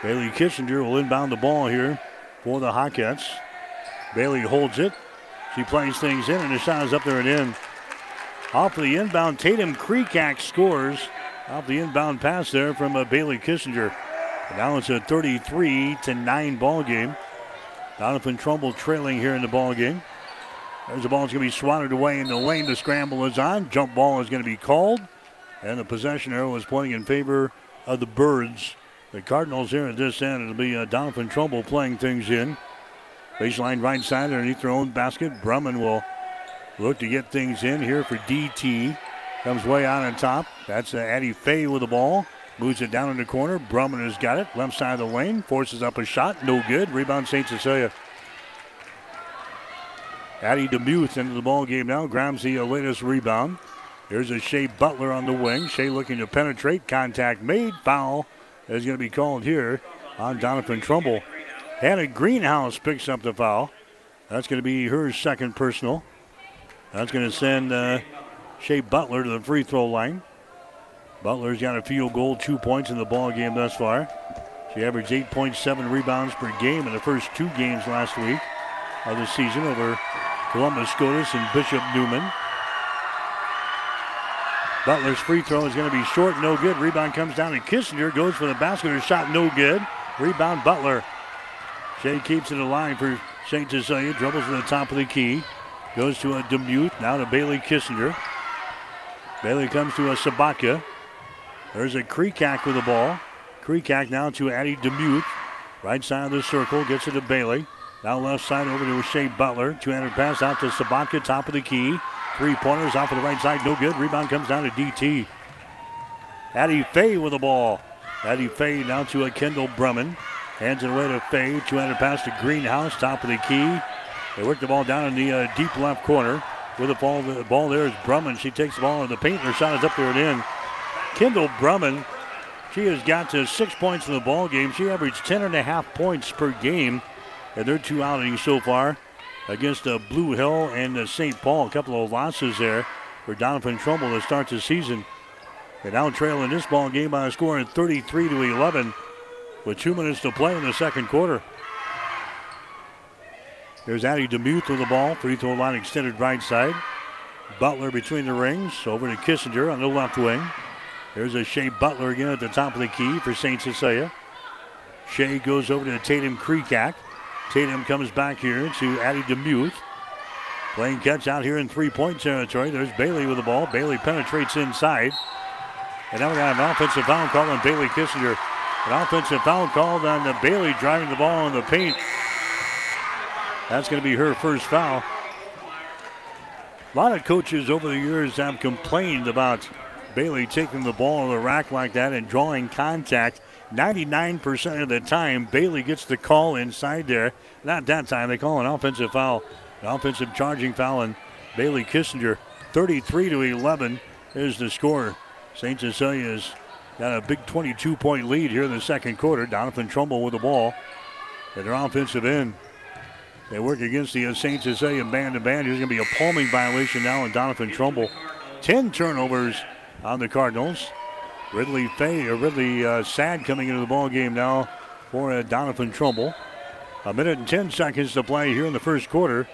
Bailey Kissinger will inbound the ball here for the Hawkettes. Bailey holds it. She plays things in, and the shot is up there and in. Off the inbound, Tatum Krikac scores off the inbound pass there from Bailey Kissinger. And now it's a 33-9 ball game. Doniphan Trumbull trailing here in the ball game. There's the ball that's going to be swatted away in the lane. The scramble is on. Jump ball is going to be called, and the possession arrow is pointing in favor of the Birds. The Cardinals here at this end. It'll be Doniphan Trumbull playing things in. Baseline right side underneath their own basket. Brumman will look to get things in here for DT. Comes way out on top. That's Addie Fay with the ball. Moves it down in the corner. Brumman has got it. Left side of the lane. Forces up a shot. No good. Rebound St. Cecilia. Addie DeMuth into the ball game now. Grabs the latest rebound. Here's a Shea Butler on the wing. Shea looking to penetrate. Contact made. Foul is going to be called here on Doniphan Trumbull. Hannah Greenhouse picks up the foul. That's going to be her second personal. That's going to send Shea Butler to the free throw line. Butler's got a field goal, 2 points in the ball game thus far. She averaged 8.7 rebounds per game in the first two games last week of the season over Columbus Scotus and Bishop Newman. Butler's free throw is going to be short, no good. Rebound comes down to Kissinger, goes for the basket. Her shot no good. Rebound Butler. Shea keeps it alive for St. Cecilia. Dribbles to the top of the key. Goes to a DeMuth, now to Bailey Kissinger. Bailey comes to a Sabatka. There's a Krikac with the ball. Krikac now to Addie DeMuth. Right side of the circle, gets it to Bailey. Now left side over to Shea Butler. Two-handed pass out to Sabatka, top of the key. Three-pointers off of the right side, no good. Rebound comes down to DT. Addie Fay with the ball. Addie Fay now to a Kendall Brumman. Hands it away to Fay. Two-handed pass to Greenhouse, top of the key. They work the ball down in the deep left corner. With the ball there is Brumman. She takes the ball in the paint, and her shot is up there and in. Kendall Brumman, she has got to 6 points in the ball game. She averaged 10.5 points per game in their two outings so far against Blue Hill and St. Paul. A couple of losses there for Doniphan Trumbull to start the season. They now trail in this ball game by a score of 33-11 with 2 minutes to play in the second quarter. There's Addie DeMuth with the ball. Free throw line extended right side. Butler between the rings. Over to Kissinger on the left wing. There's a Shea Butler again at the top of the key for St. Cecilia. Shea goes over to Tatum Krikac. Tatum comes back here to Addie DeMuth. Playing catch out here in three-point territory. There's Bailey with the ball. Bailey penetrates inside. And now we got an offensive foul call on Bailey Kissinger. An offensive foul called on the Bailey driving the ball in the paint. That's going to be her first foul. A lot of coaches over the years have complained about Bailey taking the ball on the rack like that and drawing contact. 99% of the time, Bailey gets the call inside there. Not that time. They call an offensive foul. An offensive charging foul on Bailey Kissinger. 33-11 is the score. St. Cecilia's got a big 22-point lead here in the second quarter. Doniphan Trumbull with the ball at their offensive end. They work against the St. Cecilia band-to-band. There's going to be a palming violation now on Doniphan Trumbull. 10 turnovers on the Cardinals. Ridley Sad coming into the ball game now for Doniphan Trumbull. A minute and 10 seconds to play here in the first quarter.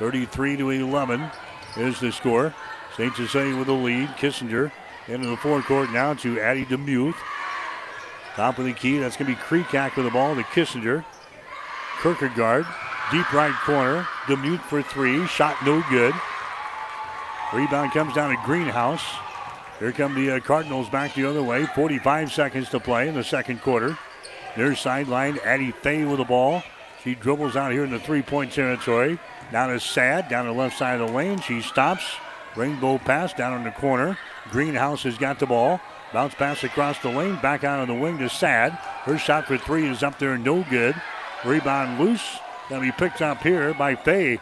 33-11 is the score. St. Cecilia with the lead. Kissinger into the forecourt now to Addie DeMuth. Top of the key. That's going to be Krikac with the ball to Kissinger. Kirkegaard, deep right corner. DeMuth for three. Shot no good. Rebound comes down to Greenhouse. Here come the Cardinals back the other way. 45 seconds to play in the second quarter. Near sideline, Addie Fay with the ball. She dribbles out here in the three-point territory. Down to Sad, down the left side of the lane. She stops. Rainbow pass down in the corner. Greenhouse has got the ball. Bounce pass across the lane. Back out on the wing to Sad. Her shot for three is up there. No good. Rebound loose. Going to be picked up here by Fay.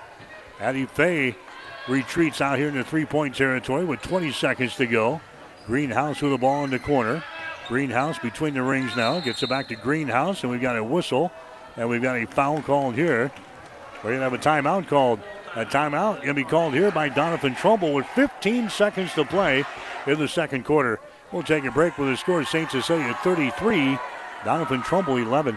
Addie Fay retreats out here in the three-point territory with 20 seconds to go. Greenhouse with the ball in the corner. Greenhouse between the rings now. Gets it back to Greenhouse, and we've got a whistle. And we've got a foul called here. We're going to have a timeout called. A timeout going to be called here by Doniphan Trumbull with 15 seconds to play in the second quarter. We'll take a break with the score. St. Cecilia 33, Doniphan Trumbull 11.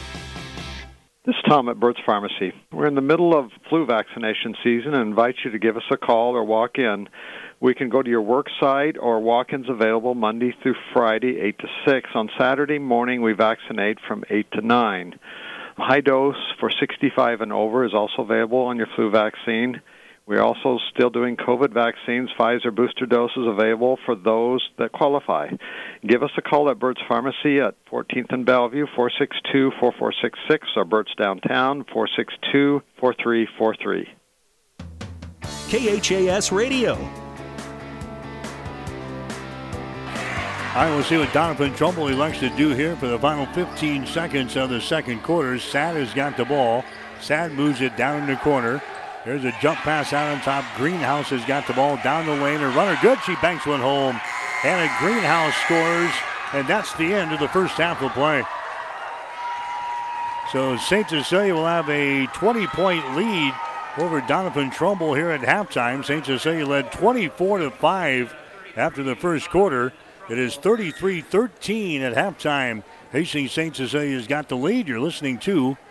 This is Tom at Burt's Pharmacy. We're in the middle of flu vaccination season and invite you to give us a call or walk in. We can go to your work site or walk-ins available Monday through Friday, 8 to 6. On Saturday morning, we vaccinate from 8 to 9. High dose for 65 and over is also available on your flu vaccine. We're also still doing COVID vaccines, Pfizer booster doses available for those that qualify. Give us a call at Burt's Pharmacy at 14th and Bellevue, 462-4466, or Burt's Downtown, 462-4343. KHAS Radio. All right, we'll see what Doniphan Trumbull elects to do here for the final 15 seconds of the second quarter. Sad has got the ball. Sad moves it down in the corner. There's a jump pass out on top. Greenhouse has got the ball down the lane. Her runner good. She banks one home. And a Greenhouse scores. And that's the end of the first half of play. So St. Cecilia will have a 20-point lead over Doniphan Trumbull here at halftime. St. Cecilia led 24-5 after the first quarter. It is 33-13 at halftime. Hastings St. Cecilia has got the lead. You're listening to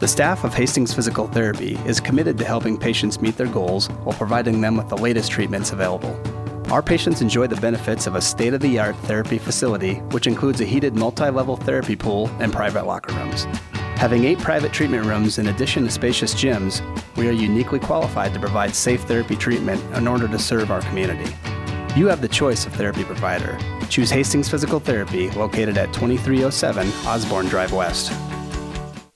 The staff of Hastings Physical Therapy is committed to helping patients meet their goals while providing them with the latest treatments available. Our patients enjoy the benefits of a state-of-the-art therapy facility, which includes a heated multi-level therapy pool and private locker rooms. Having 8 private treatment rooms in addition to spacious gyms, we are uniquely qualified to provide safe therapy treatment in order to serve our community. You have the choice of therapy provider. Choose Hastings Physical Therapy, located at 2307 Osborne Drive West.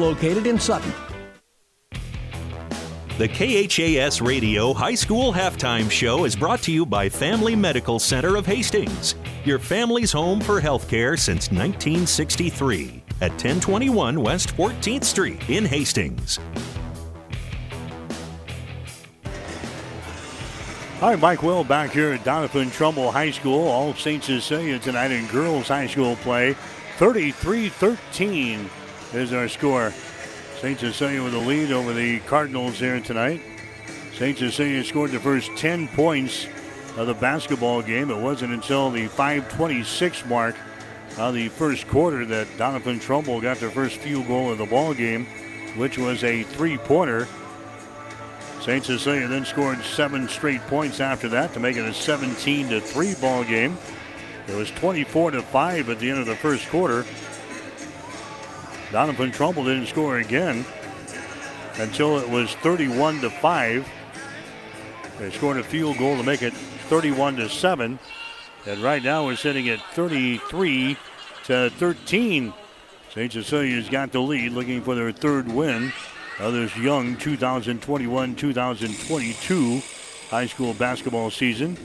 located in Sutton. The KHAS Radio High School Halftime Show is brought to you by Family Medical Center of Hastings, your family's home for healthcare since 1963 at 1021 West 14th Street in Hastings. All right, Mike Will back here at Doniphan Trumbull High School. All St. Cecilia tonight in girls high school play, 33-13. There's our score. St. Cecilia with a lead over the Cardinals here tonight. St. Cecilia scored the first 10 points of the basketball game. It wasn't until the 5:26 mark of the first quarter that Doniphan Trumbull got their first field goal of the ball game, which was a three-pointer. St. Cecilia then scored 7 straight points after that to make it a 17-3 ball game. It was 24-5 at the end of the first quarter. Doniphan Trumbull didn't score again until it was 31-5. They scored a field goal to make it 31-7. And right now we're sitting at 33-13. St. Cecilia's got the lead, looking for their third win. Others young 2021-2022 high school basketball season.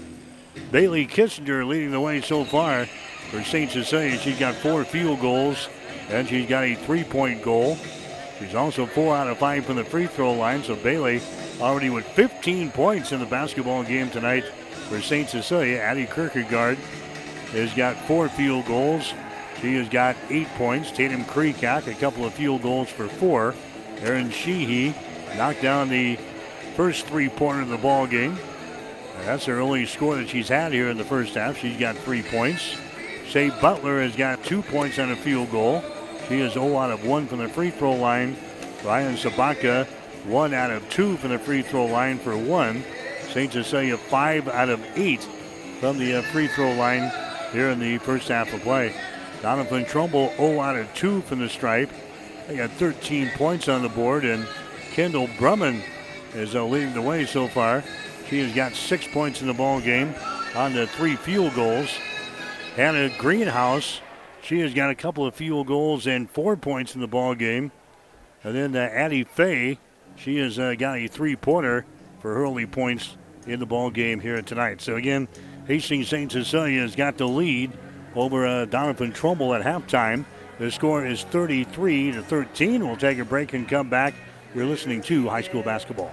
Bailey Kissinger leading the way so far for St. Cecilia. She's got 4 field goals. And she's got a three-point goal. She's also 4 out of 5 from the free throw line. So Bailey already with 15 points in the basketball game tonight for St. Cecilia. Addie Kirkegaard has got 4 field goals. She has got 8 points. Tatum Krikac, a couple of field goals for 4. Erin Sheehy knocked down the first three-pointer of the ball game. And that's her only score that she's had here in the first half. She's got 3 points. Shea Butler has got 2 points on a field goal. She is 0 out of 1 from the free throw line. Ryan Sabatka, 1 out of 2 from the free throw line for 1. St. Cecilia, 5 out of 8 from the free throw line here in the first half of play. Doniphan Trumbull, 0 out of 2 from the stripe. They got 13 points on the board, and Kendall Brumman is leading the way so far. She has got 6 points in the ball game on the 3 field goals. Hannah Greathouse, she has got a couple of field goals and 4 points in the ball game. And then Addie Fay, she has got a three-pointer for her only points in the ball game here tonight. So again, Hastings St. Cecilia has got the lead over Doniphan Trumbull at halftime. The score is 33-13. We'll take a break and come back. You're listening to High School Basketball.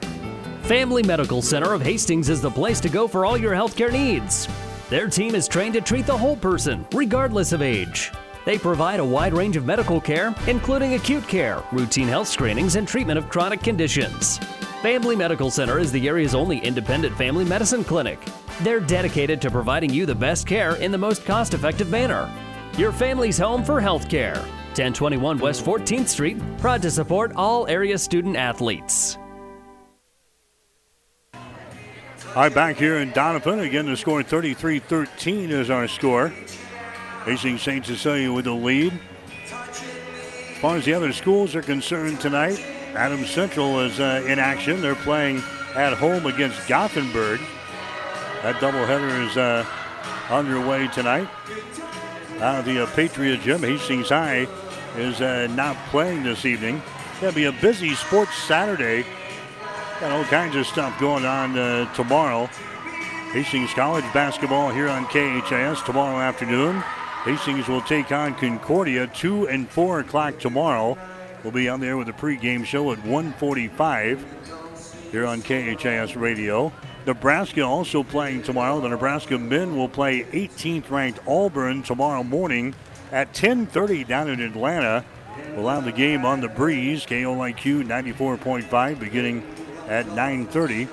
Family Medical Center of Hastings is the place to go for all your healthcare needs. Their team is trained to treat the whole person, regardless of age. They provide a wide range of medical care, including acute care, routine health screenings, and treatment of chronic conditions. Family Medical Center is the area's only independent family medicine clinic. They're dedicated to providing you the best care in the most cost-effective manner. Your family's home for health care. 1021 West 14th Street, proud to support all area student-athletes. All right, back here in Doniphan. Again, the score 33-13 is our score. Hastings St. Cecilia with the lead. As far as the other schools are concerned tonight, Adams Central is in action. They're playing at home against Gothenburg. That doubleheader is underway tonight. Out of the Patriot Gym, Hastings High is not playing this evening. It'll be a busy sports Saturday. Got all kinds of stuff going on tomorrow. Hastings College basketball here on KHIS tomorrow afternoon. Hastings will take on Concordia 2 and 4 o'clock tomorrow. We'll be on there with a pregame show at 1:45 here on KHIS Radio. Nebraska also playing tomorrow. The Nebraska men will play 18th-ranked Auburn tomorrow morning at 10:30 down in Atlanta. We'll have the game on the breeze, KOIQ 94.5, beginning at 9:30.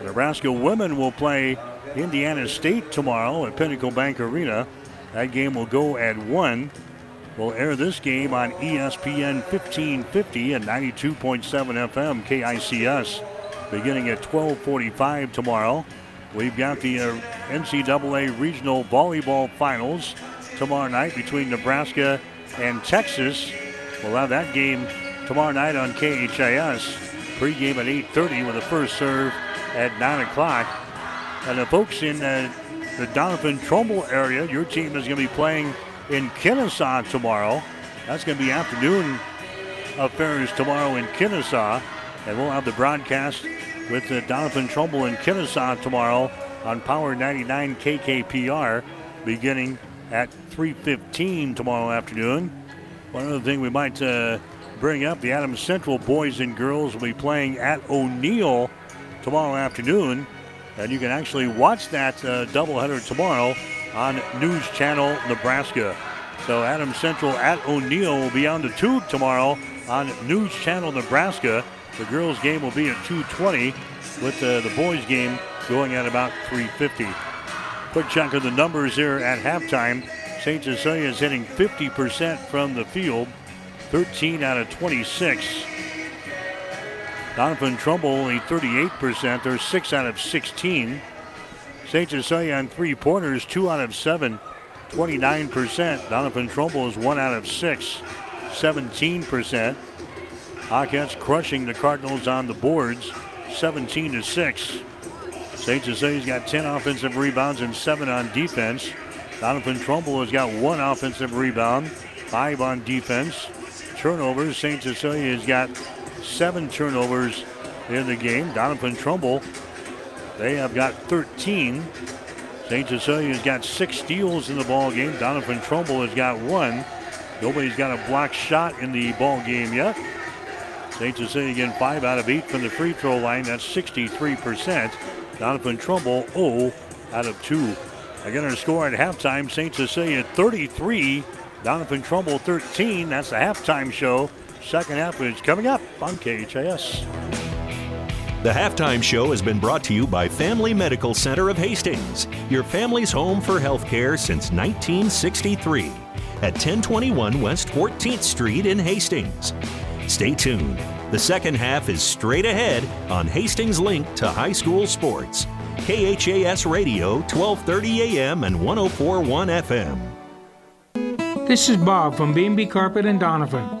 The Nebraska women will play Indiana State tomorrow at Pinnacle Bank Arena. That game will go at 1. We'll air this game on ESPN 1550 and 92.7 FM KICS beginning at 12:45 tomorrow. We've got the NCAA Regional Volleyball Finals tomorrow night between Nebraska and Texas. We'll have that game tomorrow night on KHIS. Pre-game at 8:30 with a first serve at 9 o'clock. And the folks in the Doniphan Trumbull area, your team is going to be playing in Kennesaw tomorrow. That's going to be afternoon affairs tomorrow in Kennesaw. And we'll have the broadcast with Doniphan Trumbull in Kennesaw tomorrow on Power 99 KKPR beginning at 3:15 tomorrow afternoon. One other thing we might bring up, the Adams Central boys and girls will be playing at O'Neill tomorrow afternoon. And you can actually watch that doubleheader tomorrow on News Channel Nebraska. So Adams Central at O'Neill will be on the tube tomorrow on News Channel Nebraska. The girls' game will be at 2:20 with the boys' game going at about 3:50. Quick chunk of the numbers here at halftime. St. Cecilia is hitting 50% from the field, 13 out of 26. Doniphan Trumbull only 38%. They're 6 out of 16. St. Cecilia on three-pointers, 2 out of 7, 29%. Doniphan Trumbull is 1 out of 6, 17%. Hawkettes crushing the Cardinals on the boards, 17 to 6. St. Cecilia's got 10 offensive rebounds and 7 on defense. Doniphan Trumbull has got 1 offensive rebound, 5 on defense. Turnovers, St. Cecilia has got 7 turnovers in the game. Doniphan Trumbull, they have got 13. St. Cecilia has got 6 steals in the ball game. Doniphan Trumbull has got 1. Nobody's got a blocked shot in the ball game yet. St. Cecilia again, 5 out of 8 from the free throw line. That's 63%. Doniphan Trumbull, 0 out of 2. Again, our score at halftime, St. Cecilia 33, Doniphan Trumbull 13. That's the halftime show. Second half is coming up on KHIS. The Halftime Show has been brought to you by Family Medical Center of Hastings, your family's home for health care since 1963 at 1021 West 14th Street in Hastings. Stay tuned. The second half is straight ahead on Hastings' link to high school sports. KHAS Radio, 1230 AM and 104.1 FM. This is Bob from B&B Carpet and Doniphan.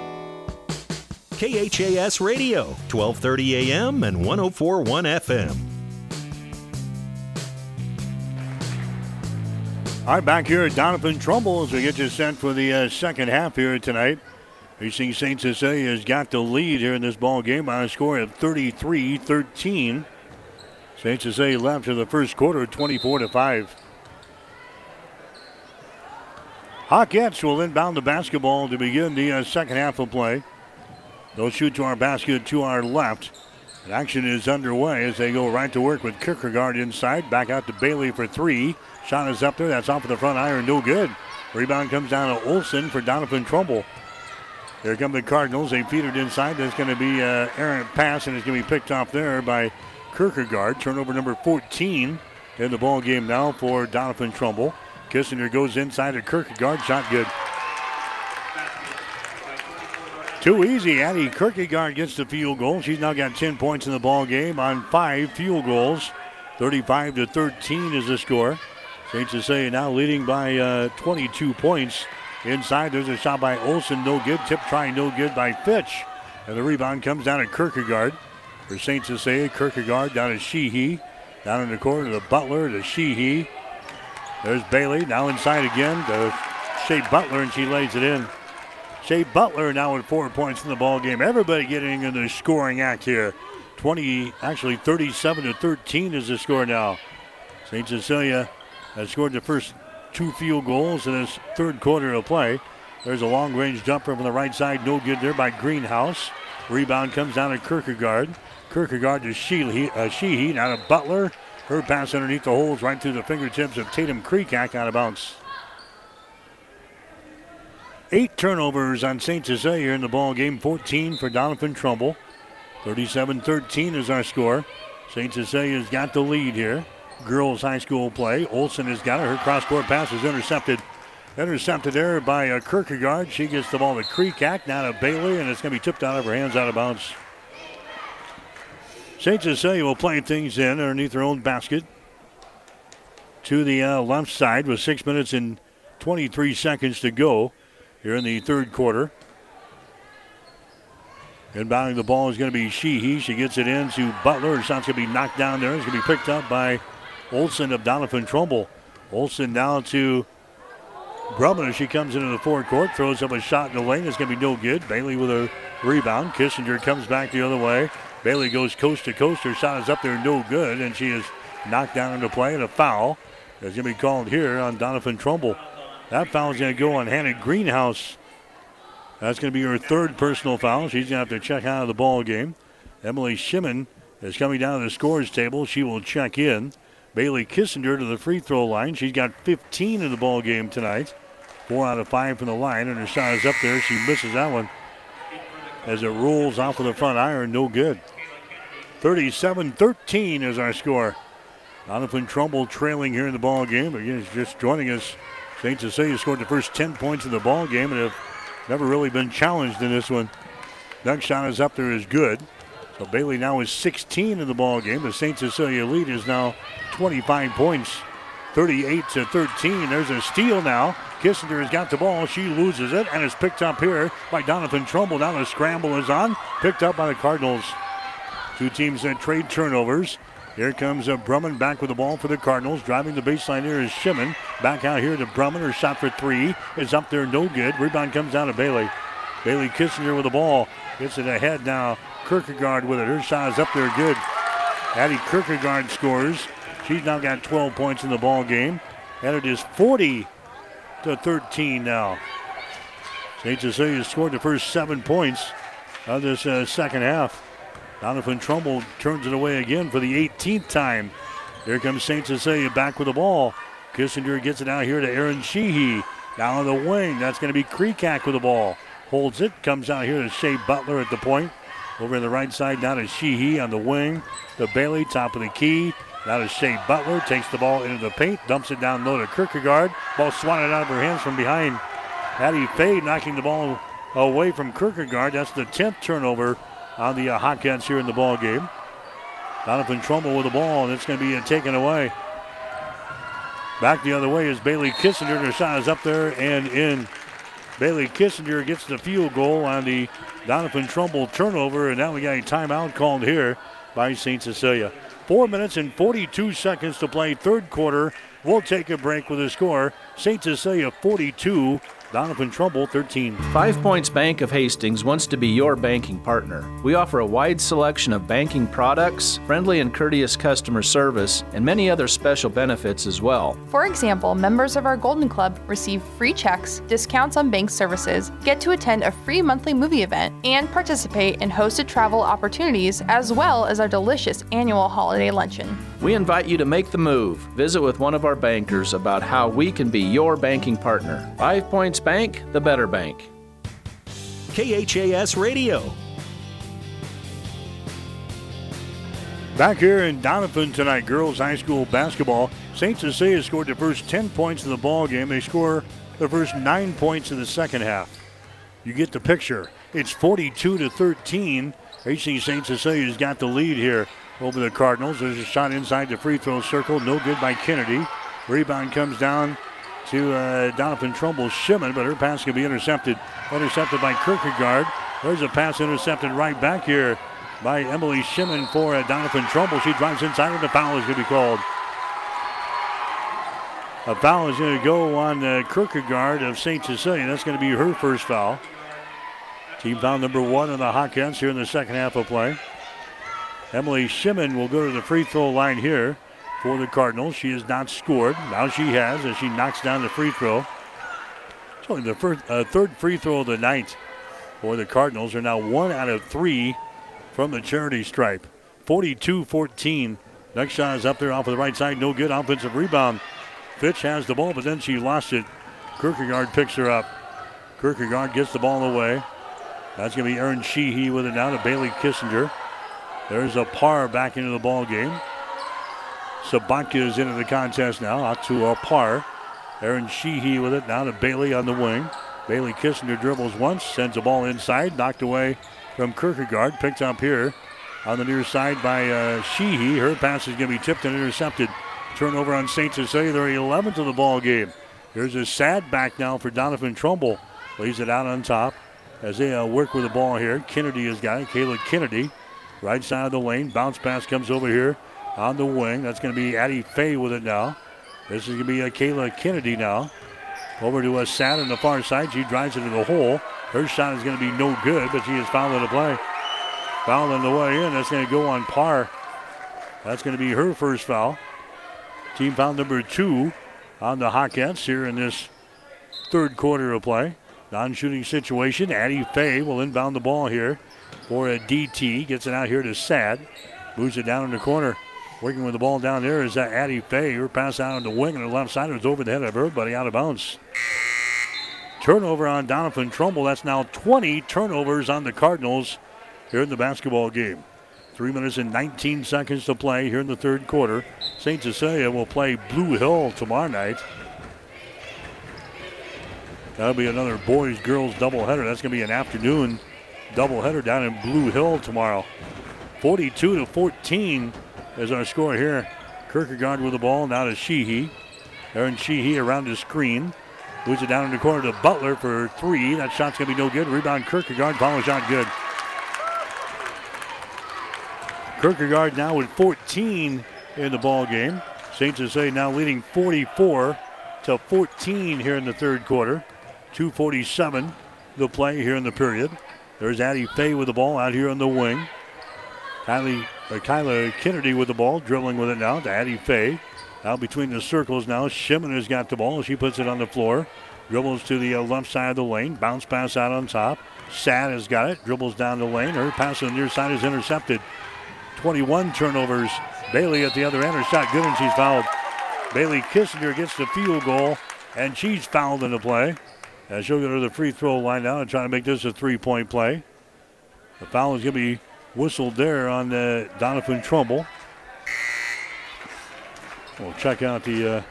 KHAS Radio, 1230 AM and 104.1 FM. All right, back here at Doniphan Trumbull as we get you sent for the second half here tonight. You see St. Cecilia has got the lead here in this ball game by a score of 33-13. St. Cecilia left in the first quarter 24-5. Hawkettes will inbound the basketball to begin the second half of play. They'll shoot to our basket to our left. And action is underway as they go right to work with Kirkegaard inside. Back out to Bailey for 3. Shot is up there. That's off of the front iron. No good. Rebound comes down to Olsen for Doniphan Trumbull. Here come the Cardinals. They feed it inside. That's going to be an errant pass, and it's going to be picked off there by Kirkegaard. Turnover number 14 in the ball game now for Doniphan Trumbull. Kissinger goes inside to Kirkegaard. Shot good. Too easy. Addie Kirkegaard gets the field goal. She's now got 10 points in the ball game on 5 field goals. 35-13 is the score. St. Cecilia now leading by 22 points. Inside, there's a shot by Olsen, no good. Tip try, no good by Fitch. And the rebound comes down to Kirkegaard. For St. Cecilia, Kirkegaard down to Sheehy. Down in the corner to the Butler, to Sheehy. There's Bailey, now inside again to Shea Butler, and she lays it in. Shea Butler now with 4 points in the ballgame. Everybody getting in the scoring act here. 37-13 is the score now. St. Cecilia has scored the first 2 field goals in this third quarter of play. There's a long-range jumper from the right side. No good there by Greenhouse. Rebound comes down to Kirkegaard. Kirkegaard to Sheehy. Now to Butler. Her pass underneath the holes right through the fingertips of Tatum Krikac out of bounds. 8 turnovers on St. Cecilia in the ball game. 14 for Doniphan Trumbull. 37-13 is our score. St. Cecilia's got the lead here. Girls high school play. Olsen has got it. Her cross-court pass is intercepted. Intercepted there by Kirkegaard. She gets the ball to Krikac. Now to Bailey, and it's going to be tipped out of her hands out of bounds. St. Cecilia will play things in underneath their own basket. To the left side with 6 minutes and 23 seconds to go here in the third quarter. Inbounding the ball is going to be Sheehy. She gets it in to Butler. Her shot's going to be knocked down there. It's going to be picked up by Olsen of Doniphan Trumbull. Olsen now to Brumman as she comes into the forecourt. Throws up a shot in the lane. It's going to be no good. Bailey with a rebound. Kissinger comes back the other way. Bailey goes coast to coast. Her shot is up there. No good. And she is knocked down into play. And a foul is going to be called here on Doniphan Trumbull. That foul is going to go on Hannah Greenhouse. That's going to be her 3rd personal foul. She's going to have to check out of the ball game. Emily Shimmon is coming down to the scores table. She will check in. Bailey Kissinger to the free throw line. She's got 15 in the ball game tonight. 4 out of 5 from the line, and her shot is up there. She misses that one as it rolls off of the front iron. No good. 37-13 is our score. Doniphan Trumbull trailing here in the ball game. Again, he's just joining us. St. Cecilia scored the first 10 points in the ball game and have never really been challenged in this one. Dunk shot is up there, is good. So Bailey now is 16 in the ball game. The St. Cecilia lead is now 25 points, 38-13. There's a steal now. Kissinger has got the ball. She loses it, and it's picked up here by Doniphan Trumbull. Now the scramble is on, picked up by the Cardinals. Two teams that trade turnovers. Here comes Brumman back with the ball for the Cardinals. Driving the baseline here is Shimmon. Back out here to Brumman. Her shot for 3 is up there, no good. Rebound comes down to Bailey. Bailey Kissinger with the ball. Gets it ahead now. Kirkegaard with it. Her shot is up there, good. Addie Kirkegaard scores. She's now got 12 points in the ball game. And it is 40-13 now. St. Cecilia scored the first 7 points of this second half. Doniphan Trumbull turns it away again for the 18th time. Here comes St. Cecilia back with the ball. Kissinger gets it out here to Erin Sheehy. Down the wing, that's going to be Krikac with the ball. Holds it, comes out here to Shea Butler at the point. Over on the right side, down to Sheehy on the wing. To Bailey, top of the key. Now to Shea Butler, takes the ball into the paint. Dumps it down low to Kirkegaard. Ball swatted out of her hands from behind. Addie Fay knocking the ball away from Kirkegaard. That's the 10th turnover on the Hotcats here in the ball game. Doniphan Trumbull with the ball, and it's going to be taken away. Back the other way is Bailey Kissinger. Her shot is up there and in. Bailey Kissinger gets the field goal on the Doniphan Trumbull turnover, and now we got a timeout called here by St. Cecilia. 4 minutes and 42 seconds to play third quarter. We'll take a break with the score. St. Cecilia 42, Doniphan Trumbull 13. 5 Points Bank of Hastings wants to be your banking partner. We offer a wide selection of banking products, friendly and courteous customer service, and many other special benefits as well. For example, members of our Golden Club receive free checks, discounts on bank services, get to attend a free monthly movie event, and participate in hosted travel opportunities, as well as our delicious annual holiday luncheon. We invite you to make the move. Visit with one of our bankers about how we can be your banking partner. 5 Points Bank, the better bank. KHAS Radio. Back here in Doniphan tonight, girls high school basketball. St. Cecilia scored the first 10 points in the ball game. They score the first 9 points in the second half. you get the picture. It's 42-13. H.C. St. Cecilia's got the lead here over the Cardinals. There's a shot inside the free throw circle. No good by Kennedy. Rebound comes down to Doniphan Trumbull Shimmon, but her pass can be intercepted. Intercepted by Kirkegaard. There's a pass intercepted right back here by Emily Shimmon for Doniphan Trumbull. She drives inside, and the foul is going to be called. A foul is going to go on Kirkegaard of St. Cecilia. That's going to be her first foul. Team foul number one on the Hawkins here in the second half of play. Emily Shimmon will go to the free throw line here for the Cardinals. She has not scored. Now she has as she knocks down the free throw. It's only the third free throw of the night for the Cardinals. They're now 1 out of 3 from the charity stripe. 42-14. Next shot is up there off of the right side. No good. Offensive rebound. Fitch has the ball, but then she lost it. Kirkegaard picks her up. Kirkegaard gets the ball away. That's going to be Erin Sheehy with it now to Bailey Kissinger. There's a Parr back into the ball game. Sabatka is into the contest now. Out to a Parr. Erin Sheehy with it now to Bailey on the wing. Bailey Kissinger dribbles once, sends the ball inside, knocked away from Kirkegaard. Picked up here on the near side by Sheehy. Her pass is going to be tipped and intercepted. Turnover on St. Cecilia. They're 11th of the ball game. Here's a sad back now for Doniphan Trumbull. Lays it out on top as they work with the ball here. Kennedy has got it. Kayla Kennedy, right side of the lane. Bounce pass comes over here on the wing. That's going to be Addie Fay with it now. This is going to be Kayla Kennedy now. Over to Sad on the far side. She drives into the hole. Her shot is going to be no good, but she is fouled on the play. Fouled on the way in. That's going to go on Parr. That's going to be her first foul. Team foul number 2 on the Hawkettes here in this third quarter of play. Non-shooting situation. Addie Fay will inbound the ball here for a DT. Gets it out here to Sad. Moves it down in the corner. Working with the ball down there is Addie Fay. Her pass out on the wing on the left side. It was over the head of everybody out of bounds. Turnover on Doniphan Trumbull. That's now 20 turnovers on the Cardinals here in the basketball game. 3 minutes and 19 seconds to play here in the third quarter. St. Cecilia will play Blue Hill tomorrow night. That'll be another boys-girls doubleheader. That's going to be an afternoon doubleheader down in Blue Hill tomorrow. 42-14 is our score here. Kirkegaard with the ball, now to Sheehy. Erin Sheehy around the screen. Moves it down in the corner to Butler for 3. That shot's going to be no good. Rebound Kirkegaard. Follow shot good. Kirkegaard now with 14 in the ball game. St. Cecilia now leading 44-14 here in the third quarter. 2:47 the play here in the period. There's Addie Fay with the ball out here on the wing. Kyla Kennedy with the ball, dribbling with it now to Addie Fay. Out between the circles now. Shimmon has got the ball. She puts it on the floor. Dribbles to the left side of the lane. Bounce pass out on top. Sad has got it. Dribbles down the lane. Her pass on the near side is intercepted. 21 turnovers. Bailey at the other end. Her shot good, and she's fouled. Bailey Kissinger gets the field goal, and she's fouled in the play. And she'll go to the free throw line now and try to make this a three-point play. The foul is going to be whistled there on Doniphan Trumbull. We'll check out the,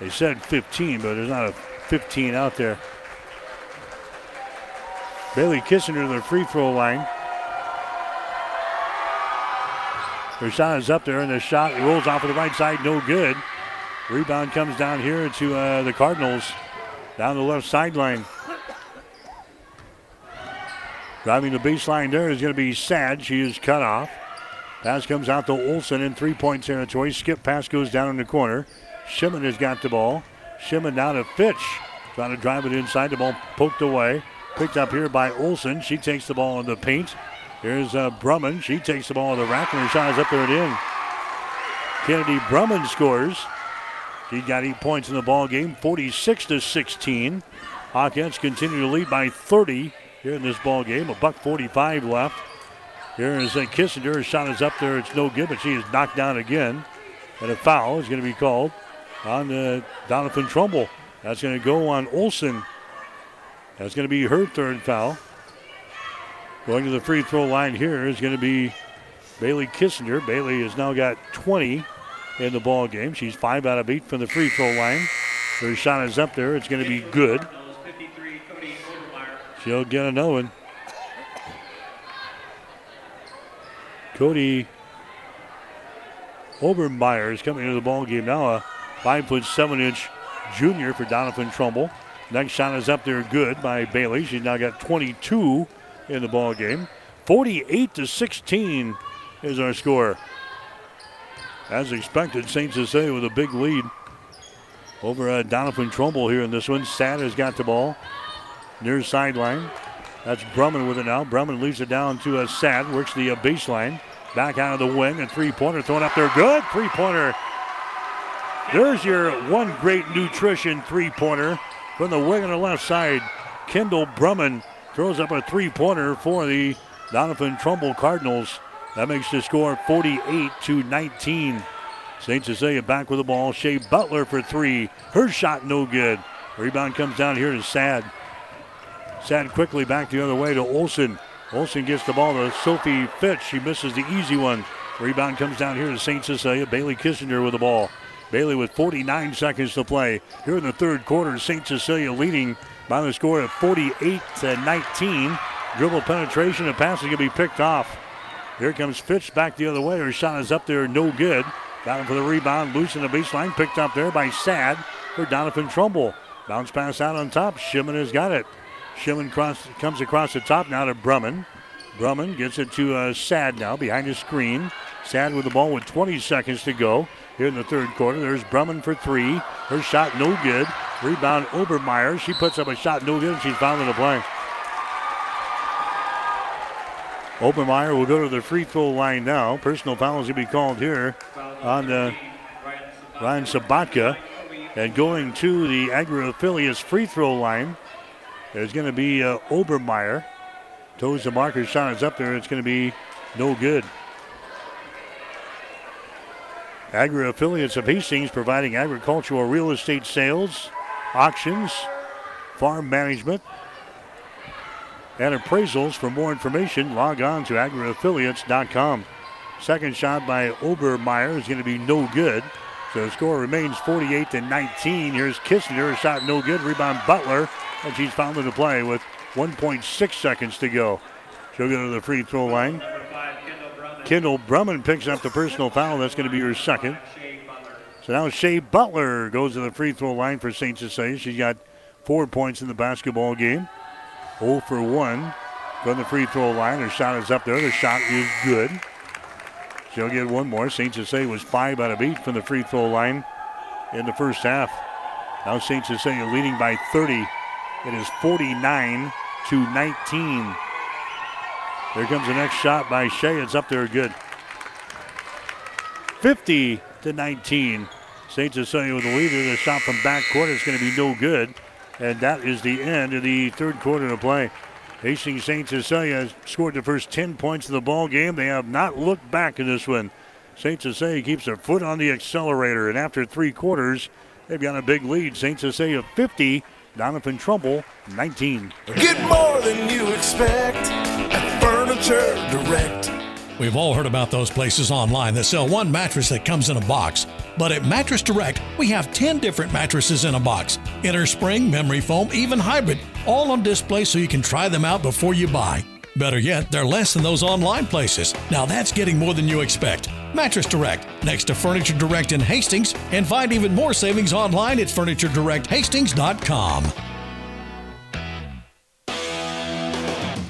they said 15, but there's not a 15 out there. Bailey Kissinger to the free throw line. Her shot is up there, and the shot rolls off of the right side, no good. Rebound comes down here to the Cardinals down the left sideline. Driving the baseline there is going to be Sad. She is cut off. Pass comes out to Olsen in three-point territory. Skip pass goes down in the corner. Shimmon has got the ball. Shimmon down to Fitch. Trying to drive it inside. The ball poked away. Picked up here by Olsen. She takes the ball in the paint. Here's Brumman. She takes the ball to the rack, and her shot is up there and in. Kennedy Brumman scores. She got 8 points in the ball game, 46-16. Hawkettes continue to lead by 30 here in this ball game. $1:45 left. Here is Kissinger. Her shot is up there. It's no good, but she is knocked down again. And a foul is going to be called on Doniphan Trumbull. That's going to go on Olsen. That's going to be her third foul. Going to the free throw line here is going to be Bailey Kissinger. Bailey has now got 20 in the ball game. She's 5 out of 8 from the free throw line. Her shot is up there. It's going to be good. She'll get another one. Cody Obermeier is coming into the ball game now. A 5'7" junior for Doniphan Trumbull. Next shot is up there, good by Bailey. She's now got 22 in the ball game. 48-16 is our score. As expected, St. Cecilia with a big lead over Doniphan Trumbull here in this one. Sad has got the ball near sideline. That's Brumman with it now. Brumman leaves it down to Sad, works the baseline. Back out of the wing, and three-pointer thrown up there. Good three-pointer. There's your one great nutrition three-pointer from the wing on the left side. Kendall Brumman throws up a three-pointer for the Doniphan Trumbull Cardinals. That makes the score 48-19. St. Cecilia back with the ball. Shea Butler for three. Her shot no good. Rebound comes down here to Sad. Sad quickly back the other way to Olsen. Olsen gets the ball to Sophie Fitch. She misses the easy one. Rebound comes down here to St. Cecilia. Bailey Kissinger with the ball. Bailey with 49 seconds to play here in the third quarter. St. Cecilia leading by the score of 48-19. Dribble penetration. A pass is going to be picked off. Here comes Fitch back the other way. Her shot is up there, no good. Down for the rebound. Loose in the baseline. Picked up there by Sad for Doniphan Trumbull. Bounce pass out on top. Shimmon has got it. Shimmon comes across the top now to Brumman. Brumman gets it to Sad now behind his screen. Sad with the ball with 20 seconds to go here in the third quarter. There's Brumman for three. Her shot no good. Rebound Obermeier. She puts up a shot no good, and she's fouled in the play. Obermeier will go to the free throw line now. Personal foul is going to be called here on Ryan Sabatka. And going to the Agra Affiliates free throw line is going to be Obermeier. Toes the marker, shot is up there. It's going to be no good. Agra Affiliates of Hastings providing agricultural real estate sales, auctions, farm management, and appraisals. For more information, log on to agraaffiliates.com. Second shot by Obermeier is going to be no good. So the score remains 48-19. Here's Kissinger, a shot no good. Rebound Butler, and she's fouled into play with 1.6 seconds to go. She'll go to the free throw line. Kendall Brumman picks up the personal foul. That's going to be her second. So now Shea Butler goes to the free throw line for St. Cecilia. She's got 4 points in the basketball game. 0 for 1 from the free throw line. Her shot is up there. The shot is good. She'll get one more. St. Cecilia was 5 out of 8 from the free throw line in the first half. Now St. Cecilia leading by 30. It is 49-19. There comes the next shot by Shea. It's up there good. 50-19. St. Cecilia with the lead. The shot from backcourt is going to be no good. And that is the end of the third quarter of play. Hastings St. Cecilia scored the first 10 points of the ball game. They have not looked back in this one. St. Cecilia keeps their foot on the accelerator, and after three quarters, they've got a big lead. St. Cecilia 50, Doniphan Trumbull 19. Get more than you expect at Furniture Direct. We've all heard about those places online that sell one mattress that comes in a box. But at Mattress Direct, we have 10 different mattresses in a box. Innerspring, memory foam, even hybrid, all on display so you can try them out before you buy. Better yet, they're less than those online places. Now that's getting more than you expect. Mattress Direct, next to Furniture Direct in Hastings, and find even more savings online at FurnitureDirectHastings.com.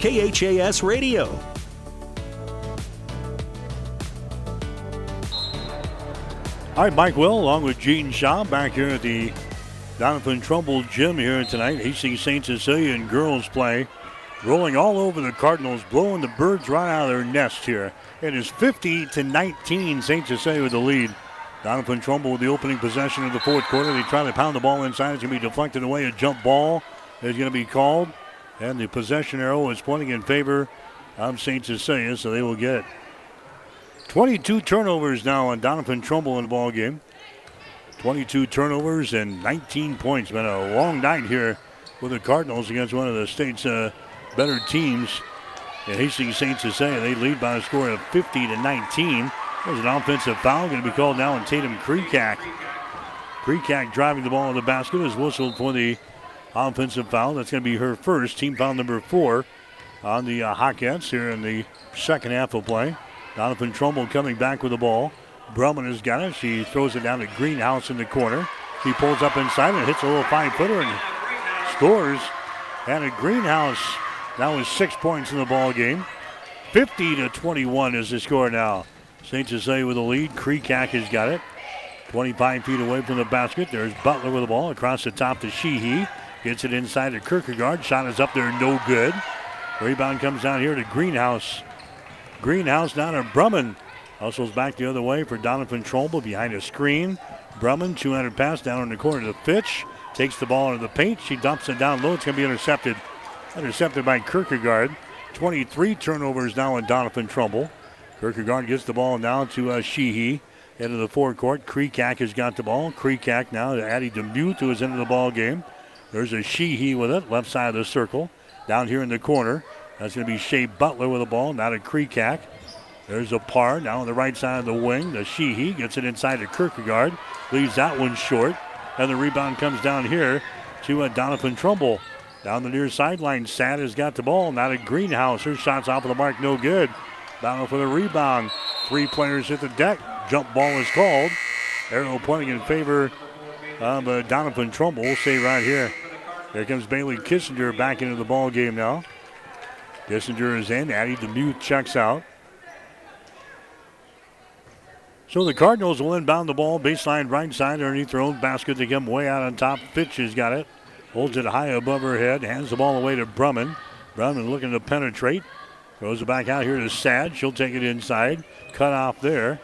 KHAS Radio. All right, Mike Will, along with Gene Shaw, back here at the Doniphan Trumbull Gym here tonight. Hastings St. Cecilia and girls play, rolling all over the Cardinals, blowing the birds right out of their nest here. It is 50-19, St. Cecilia with the lead. Doniphan Trumbull with the opening possession of the fourth quarter. They try to pound the ball inside. It's going to be deflected away. A jump ball is going to be called. And the possession arrow is pointing in favor of St. Cecilia, so they will get it. 22 turnovers now on Doniphan Trumbull in the ballgame. 22 turnovers and 19 points. Been a long night here with the Cardinals against one of the state's better teams. And Hastings St. Cecilia, they lead by a score of 50-19. There's an offensive foul going to be called now on Tatum Krikac. Krikac driving the ball in the basket is whistled for the offensive foul. That's going to be her first, team foul number 4 on the Hawkettes here in the second half of play. Doniphan Trumbull coming back with the ball. Brumman has got it. She throws it down to Greenhouse in the corner. She pulls up inside and hits a little 5-footer and scores. And a Greenhouse now is 6 points in the ball game. 50-21 is the score now. St. Cecilia with the lead. Krikac has got it. 25 feet away from the basket. There's Butler with the ball across the top to Sheehy. Gets it inside to Kirkegaard. Shot is up there, no good. Rebound comes down here to Greenhouse. Greenhouse down to Brumman. Hustles back the other way for Doniphan Trumbull behind a screen. Brumman, 200 pass down in the corner to Fitch. Takes the ball into the paint. She dumps it down low. It's going to be intercepted. Intercepted by Kirkegaard. 23 turnovers now on Doniphan Trumbull. Kirkegaard gets the ball now to Sheehy. Into the forecourt. Krikac has got the ball. Krikac now to Addie DeMuth, who is into the ball game. There's a Sheehy with it, left side of the circle. Down here in the corner. That's going to be Shea Butler with the ball, now to Krikac. There's a Parr now on the right side of the wing. The Sheehy gets it inside to Kirkegaard. Leaves that one short. And the rebound comes down here to Doniphan Trumbull. Down the near sideline, Sad has got the ball. Now to Greenhouse. Her shot's off of the mark, no good. Battle for the rebound. 3 players hit the deck. Jump ball is called. Arrow pointing in favor of Doniphan Trumbull. We'll stay right here. There comes Bailey Kissinger back into the ball game now. Kissinger is in. Addie DeMuth checks out. So the Cardinals will inbound the ball. Baseline right side underneath their own basket. They come way out on top. Fitch has got it. Holds it high above her head. Hands the ball away to Brumman. Brumman looking to penetrate. Throws it back out here to Sad. She'll take it inside. Cut off there.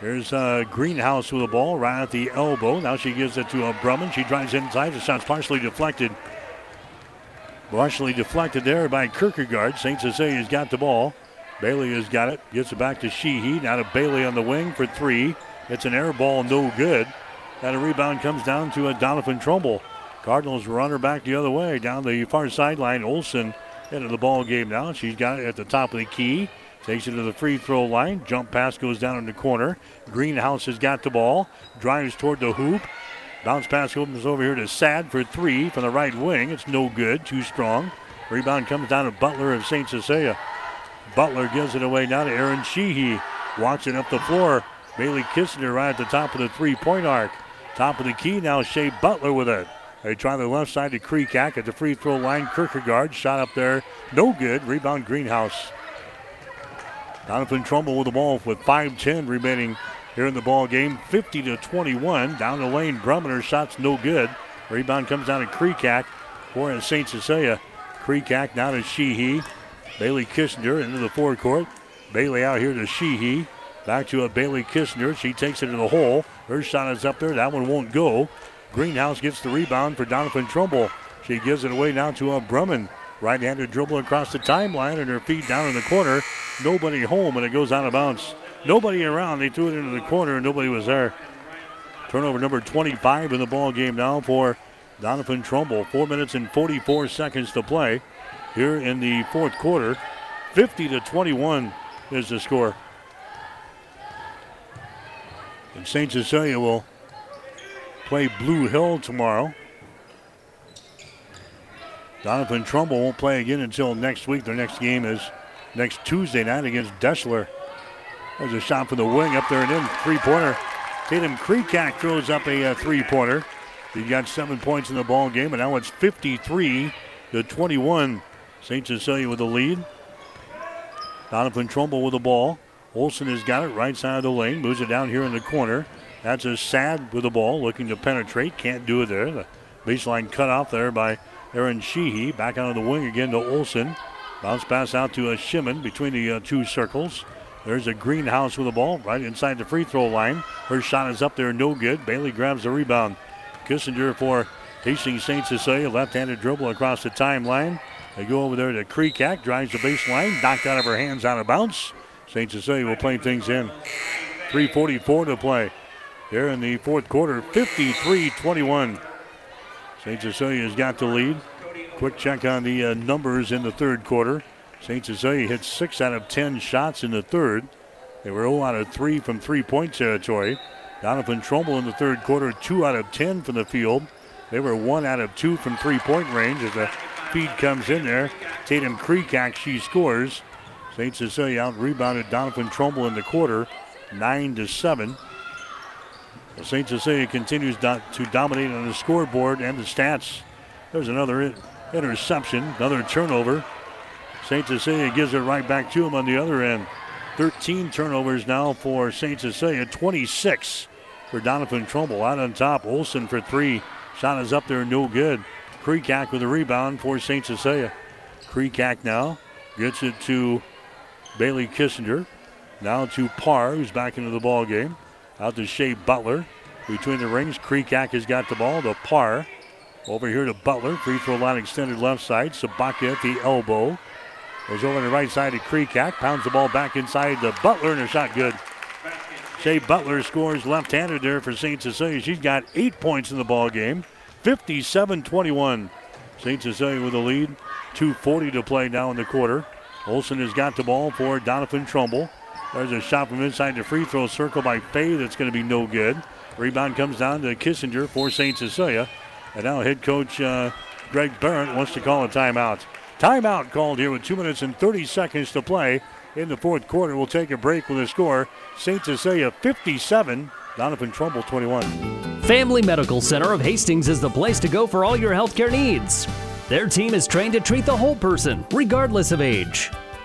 Here's Greenhouse with the ball right at the elbow. Now she gives it to Brumman. She drives inside. The shot's partially deflected. Partially deflected there by Kirkegaard. St. Cecilia's got the ball. Bailey has got it. Gets it back to Sheehy. Now to Bailey on the wing for 3. It's an air ball, no good. And a rebound comes down to Doniphan Trumbull. Cardinals run her back the other way. Down the far sideline, Olsen into the ball game now. She's got it at the top of the key. Takes it to the free throw line. Jump pass goes down in the corner. Greenhouse has got the ball. Drives toward the hoop. Bounce pass opens over here to Sad for 3 from the right wing. It's no good. Too strong. Rebound comes down to Butler of St. Cecilia. Butler gives it away now to Erin Sheehy. Walks it up the floor. Bailey Kissinger right at the top of the three-point arc. Top of the key now. Shea Butler with it. They try the left side to Krikac at the free throw line. Kirkegaard shot up there. No good. Rebound Greenhouse. Doniphan Trumbull with the ball with 5:10 remaining here in the ball game. 50-21. Down the lane, Brumman. Shot's no good. Rebound comes down to Krikac for St. Cecilia. Krikac now to Sheehy. Bailey Kissinger into the forecourt. Bailey out here to Sheehy. Back to a Bailey Kissinger. She takes it to the hole. Her shot is up there. That one won't go. Greenhouse gets the rebound for Doniphan Trumbull. She gives it away now to Brumman. Right-handed dribble across the timeline and her feet down in the corner. Nobody home, and it goes out of bounds. Nobody around. They threw it into the corner, and nobody was there. Turnover number 25 in the ball game now for Doniphan Trumbull. 4 minutes and 44 seconds to play here in the fourth quarter. 50-21 is the score. And St. Cecilia will play Blue Hill tomorrow. Doniphan Trumbull won't play again until next week. Their next game is next Tuesday night against Deschler. There's a shot from the wing up there and in. Three-pointer. Tatum Krikac throws up a three-pointer. He's got 7 points in the ball game, and now it's 53-21. St. Cecilia with the lead. Doniphan Trumbull with the ball. Olsen has got it right side of the lane. Moves it down here in the corner. That's a Sad with the ball, looking to penetrate. Can't do it there. The baseline cut off there by Erin Sheehy. Back out of the wing again to Olsen. Bounce pass out to Shimmon between the 2 circles. There's a Greenhouse with the ball right inside the free throw line. Her shot is up there, no good. Bailey grabs the rebound. Kissinger for Hastings St. Cecilia. Left-handed dribble across the timeline. They go over there to Krikac, drives the baseline, knocked out of her hands, out of bounds. St. Cecilia will play things in. 3:44 to play here in the fourth quarter, 53-21. St. Cecilia's got the lead. Quick check on the numbers in the third quarter. St. Cecilia hit 6 out of 10 shots in the third. They were 0 out of 3 from three-point territory. Doniphan Trumbull in the third quarter, 2 out of 10 from the field. They were 1 out of 2 from three-point range as the feed comes in there. Tatum Krikac, she scores. St. Cecilia out-rebounded Doniphan Trumbull in the quarter, 9-7. St. Cecilia continues to dominate on the scoreboard and the stats. There's another interception, another turnover. St. Cecilia gives it right back to him on the other end. 13 turnovers now for St. Cecilia, 26 for Doniphan Trumbull. Out on top, Olsen for three. Shot is up there, no good. Krikac with a rebound for St. Cecilia. Krikac now gets it to Bailey Kissinger. Now to Parr, who's back into the ball game. Out to Shea Butler. Between the rings, Krikac has got the ball to Parr. Over here to Butler. Free throw line extended left side. Sabatka at the elbow. Goes over to the right side to Krikac. Pounds the ball back inside to Butler, and her shot good. Shea Butler scores left-handed there for St. Cecilia. She's got 8 points in the ball game. 57-21. St. Cecilia with the lead. 2:40 to play now in the quarter. Olsen has got the ball for Doniphan Trumbull. There's a shot from inside the free throw circle by Fay that's going to be no good. Rebound comes down to Kissinger for St. Cecilia. And now head coach Greg Barrett wants to call a timeout. Timeout called here with 2 minutes and 30 seconds to play in the fourth quarter. We'll take a break with a score. St. Cecilia 57, Doniphan Trumbull 21. Family Medical Center of Hastings is the place to go for all your healthcare needs. Their team is trained to treat the whole person, regardless of age.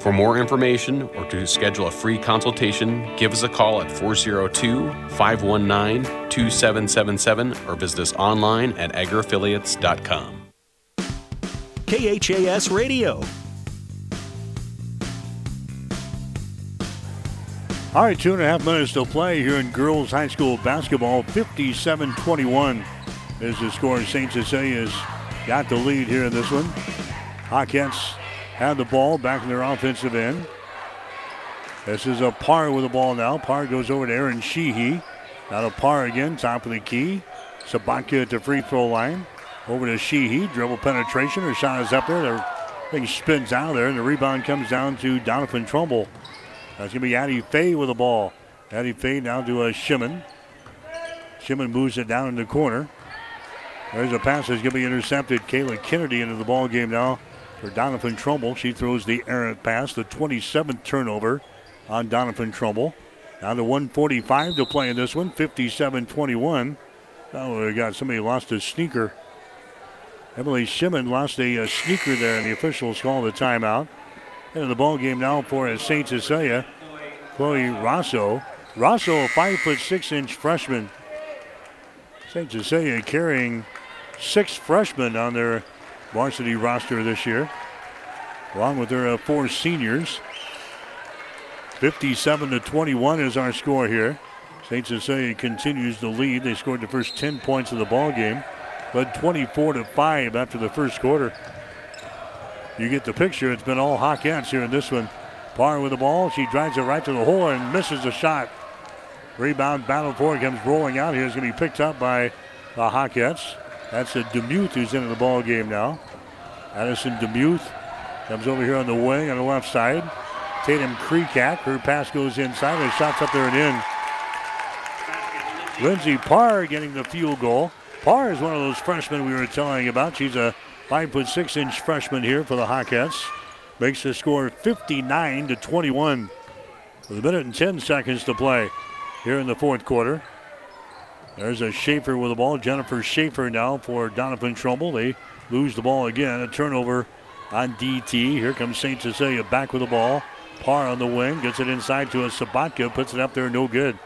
For more information or to schedule a free consultation, give us a call at 402-519-2777 or visit us online at agriaffiliates.com. KHAS Radio. All right, 2.5 minutes to play here in girls high school basketball. 57-21 is the score. St. Cecilia has got the lead here in this one. Hawkettes had the ball back in their offensive end. This is a Parr with the ball now. Parr goes over to Erin Sheehy. Now to Parr again, top of the key. Sabatka at the free throw line. Over to Sheehy, dribble penetration. Her shot is up there. The thing spins out of there, and the rebound comes down to Doniphan Trumbull. That's going to be Addie Fay with the ball. Addie Fay now to Shimmon. Shimmon moves it down in the corner. There's a pass that's going to be intercepted. Caitlin Kennedy into the ball game now. For Doniphan Trumbull, she throws the errant pass, the 27th turnover on Doniphan Trumbull. Down to 1:45 to play in this one, 57-21. Oh, my God, somebody lost a sneaker. Emily Shimmon lost a sneaker there, and the officials call the timeout. And in the ball game now for St. Cecilia, Chloe Rosso. Rosso, a 5'6" freshman. St. Cecilia carrying 6 freshmen on their varsity roster this year, along with their 4 seniors. 57-21 is our score here. St. Cecilia continues the lead. They scored the first 10 points of the ball game, but 24-5 after the first quarter. You get the picture. It's been all Hawkettes here in this one. Parr with the ball. She drives it right to the hole and misses the shot. Rebound battle for it comes rolling out here. It's going to be picked up by the Hawkettes. That's DeMuth who's into the ball game now. Madison DeMuth comes over here on the wing on the left side. Tatum Krikac, her pass goes inside. Her shot's up there and in. Lindsey Parr getting the field goal. Parr is one of those freshmen we were telling about. She's a 5'6" freshman here for the Hawkettes. makes the score 59-21 with 1 minute and 10 seconds to play here in the fourth quarter. There's a Schaefer with the ball. Jennifer Schaefer now for Doniphan Trumbull. They lose the ball again. A turnover on DT. Here comes St. Cecilia back with the ball. Parr on the wing. Gets it inside to a Sabatka. Puts it up there. No good.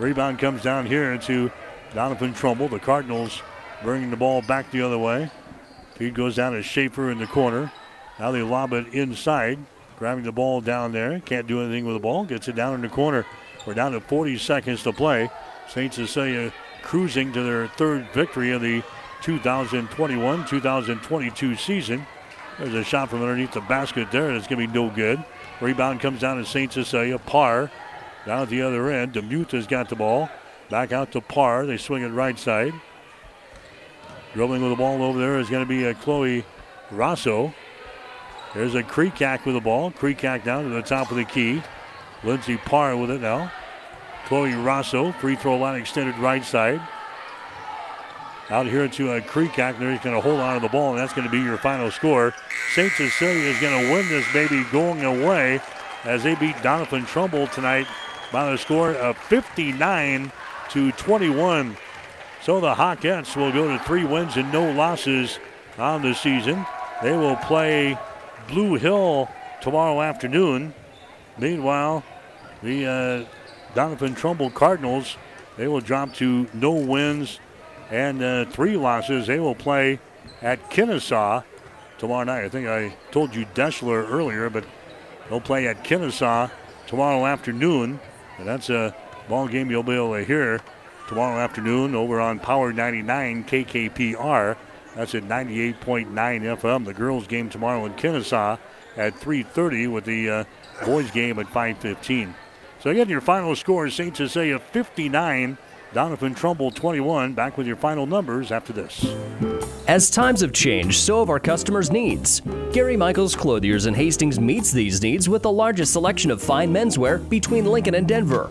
Rebound comes down here to Doniphan Trumbull. The Cardinals bringing the ball back the other way. Feed goes down to Schaefer in the corner. Now they lob it inside. Grabbing the ball down there. Can't do anything with the ball. Gets it down in the corner. We're down to 40 seconds to play. St. Cecilia cruising to their third victory of the 2021-2022 season. There's a shot from underneath the basket there, and it's going to be no good. Rebound comes down to St. Cecilia. Parr down at the other end. DeMuth has got the ball. Back out to Parr. They swing it right side. Dribbling with the ball over there is going to be a Chloe Rosso. There's a Krikac with the ball. Krikac down to the top of the key. Lindsey Parr with it now. Chloe Rosso, free throw line extended right side. Out here to Krikac. There he's going to hold on to the ball, and that's going to be your final score. St. Cecilia is going to win this baby going away as they beat Doniphan Trumbull tonight by the score of 59-21. So the Hawkettes will go to 3 wins and no losses on the season. They will play Blue Hill tomorrow afternoon. Meanwhile, the Doniphan Trumbull Cardinals, they will drop to no wins and 3 losses. They will play at Kennesaw tomorrow night. I think I told you Deschler earlier, but they'll play at Kennesaw tomorrow afternoon. And that's a ball game you'll be able to hear tomorrow afternoon over on Power 99 KKPR. That's at 98.9 FM. The girls game tomorrow in Kennesaw at 3:30 with the boys game at 5:15. So again, your final score is St. Cecilia 59, Doniphan Trumbull 21. Back with your final numbers after this. As times have changed, so have our customers' needs. Gary Michaels Clothiers in Hastings meets these needs with the largest selection of fine menswear between Lincoln and Denver.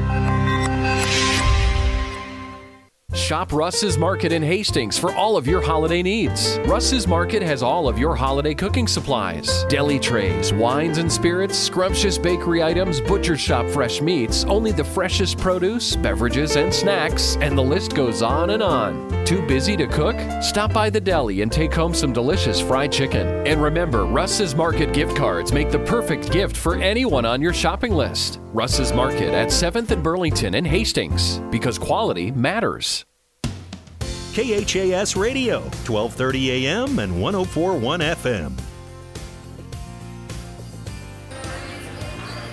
Shop Russ's Market in Hastings for all of your holiday needs. Russ's Market has all of your holiday cooking supplies. Deli trays, wines and spirits, scrumptious bakery items, butcher shop fresh meats, only the freshest produce, beverages and snacks, and the list goes on and on. Too busy to cook? Stop by the deli and take home some delicious fried chicken. And remember, Russ's Market gift cards make the perfect gift for anyone on your shopping list. Russ's Market at 7th and Burlington in Hastings, because quality matters. KHAS Radio, 1230 AM and 104.1 FM.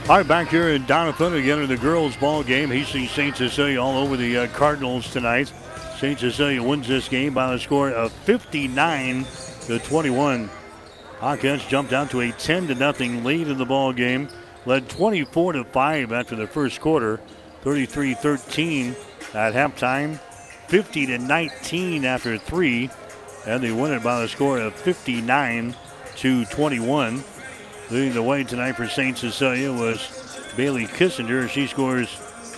All right, back here in Doniphan again in the girls' ball game. Hastings St. Cecilia all over the Cardinals tonight. St. Cecilia wins this game by the score of 59-21. Hawkettes jumped out to a 10-0 lead in the ball game. Led 24-5 after the first quarter. 33-13 at halftime. 50-19 after 3, and they win it by the score of 59-21. Leading the way tonight for St. Cecilia was Bailey Kissinger. She scores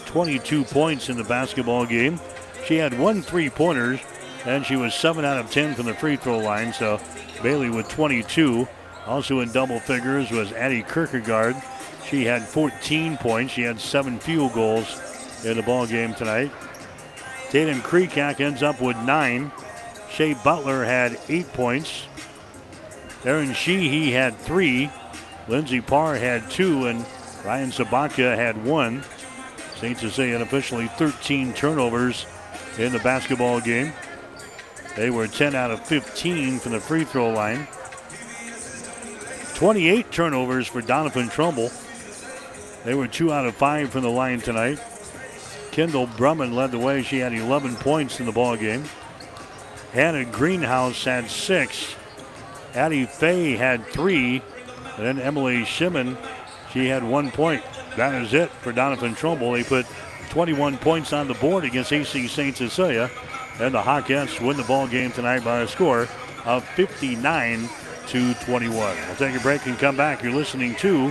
22 points in the basketball game. She had 1 3-pointer and she was 7 out of 10 from the free throw line, so Bailey with 22. Also in double figures was Addie Kirkegaard. She had 14 points. She had 7 field goals in the ball game tonight. Tatum Krikac ends up with 9. Shea Butler had 8 points. Erin Sheehy had 3. Lindsey Parr had 2, and Ryan Sabatka had 1. St. Cecilia officially 13 turnovers in the basketball game. They were 10 out of 15 from the free throw line. 28 turnovers for Doniphan Trumbull. They were 2 out of 5 from the line tonight. Kendall Brumman led the way. She had 11 points in the ball game. Hannah Greathouse had 6. Addie Fay had 3. And then Emily Shimmon, she had 1 point. That is it for Doniphan Trumbull. They put 21 points on the board against AC St. Cecilia. And the Hawkettes win the ball game tonight by a score of 59-21. We'll take a break and come back. You're listening to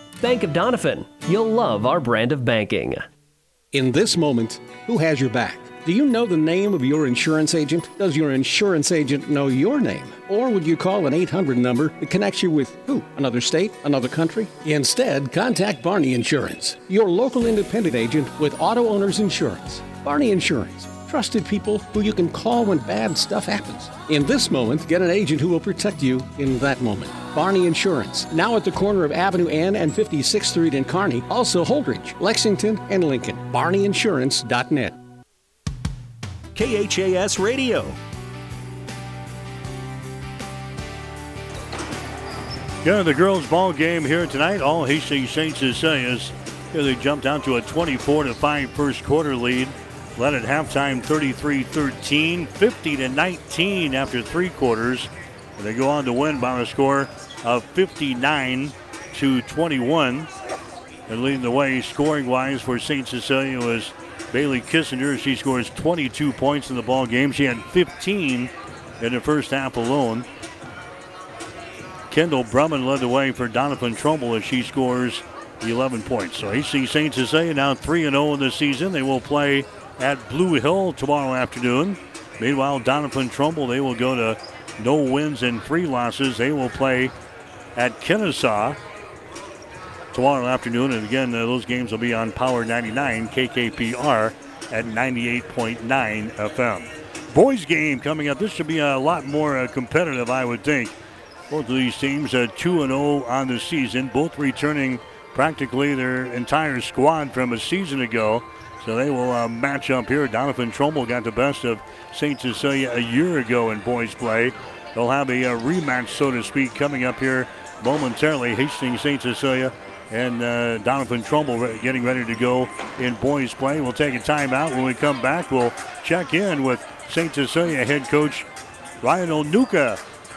Bank of Doniphan. You'll love our brand of banking. In this moment, who has your back? Do you know the name of your insurance agent? Does your insurance agent know your name? Or would you call an 800 number that connects you with who? Another state? Another country? Instead, contact Barney Insurance, your local independent agent with Auto Owners Insurance. Barney Insurance. Trusted people who you can call when bad stuff happens. In this moment, get an agent who will protect you in that moment. Barney Insurance, now at the corner of Avenue N and 56th Street in Kearney, also Holdridge, Lexington, and Lincoln. BarneyInsurance.net. KHAS Radio. Going to the girls' ball game here tonight. All Hastings St. Cecilia's. Here they jumped out to a 24-5 first quarter lead. Led at halftime 33-13, 50-19 after three quarters. And they go on to win by a score of 59-21. And leading the way scoring-wise for St. Cecilia was Bailey Kissinger. She scores 22 points in the ball game. She had 15 in the first half alone. Kendall Brumman led the way for Doniphan Trumbull as she scores 11 points. So AC St. Cecilia now 3-0 in the season. They will play at Blue Hill tomorrow afternoon. Meanwhile, Doniphan Trumbull, they will go to no wins and 3 losses. They will play at Kennesaw tomorrow afternoon. And again, those games will be on Power 99, KKPR at 98.9 FM. Boys game coming up. This should be a lot more competitive, I would think. Both of these teams are 2-0 on the season, both returning practically their entire squad from a season ago. So they will match up here. Doniphan Trumbull got the best of St. Cecilia a year ago in boys play. They'll have a rematch, so to speak, coming up here momentarily. Hastings St. Cecilia and Doniphan Trumbull getting ready to go in boys play. We'll take a timeout. When we come back, we'll check in with St. Cecilia head coach Ryan Onuka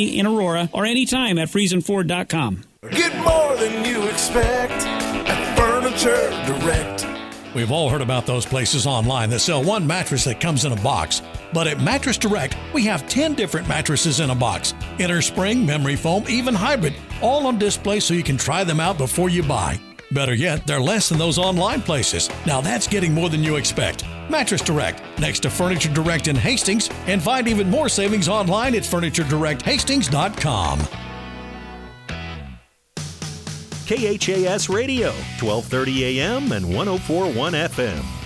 in Aurora, or anytime at FriesenFord.com. Get more than you expect at Furniture Direct. We've all heard about those places online that sell one mattress that comes in a box. But at Mattress Direct, we have 10 different mattresses in a box. Innerspring, memory foam, even hybrid, all on display so you can try them out before you buy. Better yet, they're less than those online places. Now that's getting more than you expect. Mattress Direct, next to Furniture Direct in Hastings, and find even more savings online at FurnitureDirectHastings.com. KHAS Radio, 1230 AM and 104.1 FM.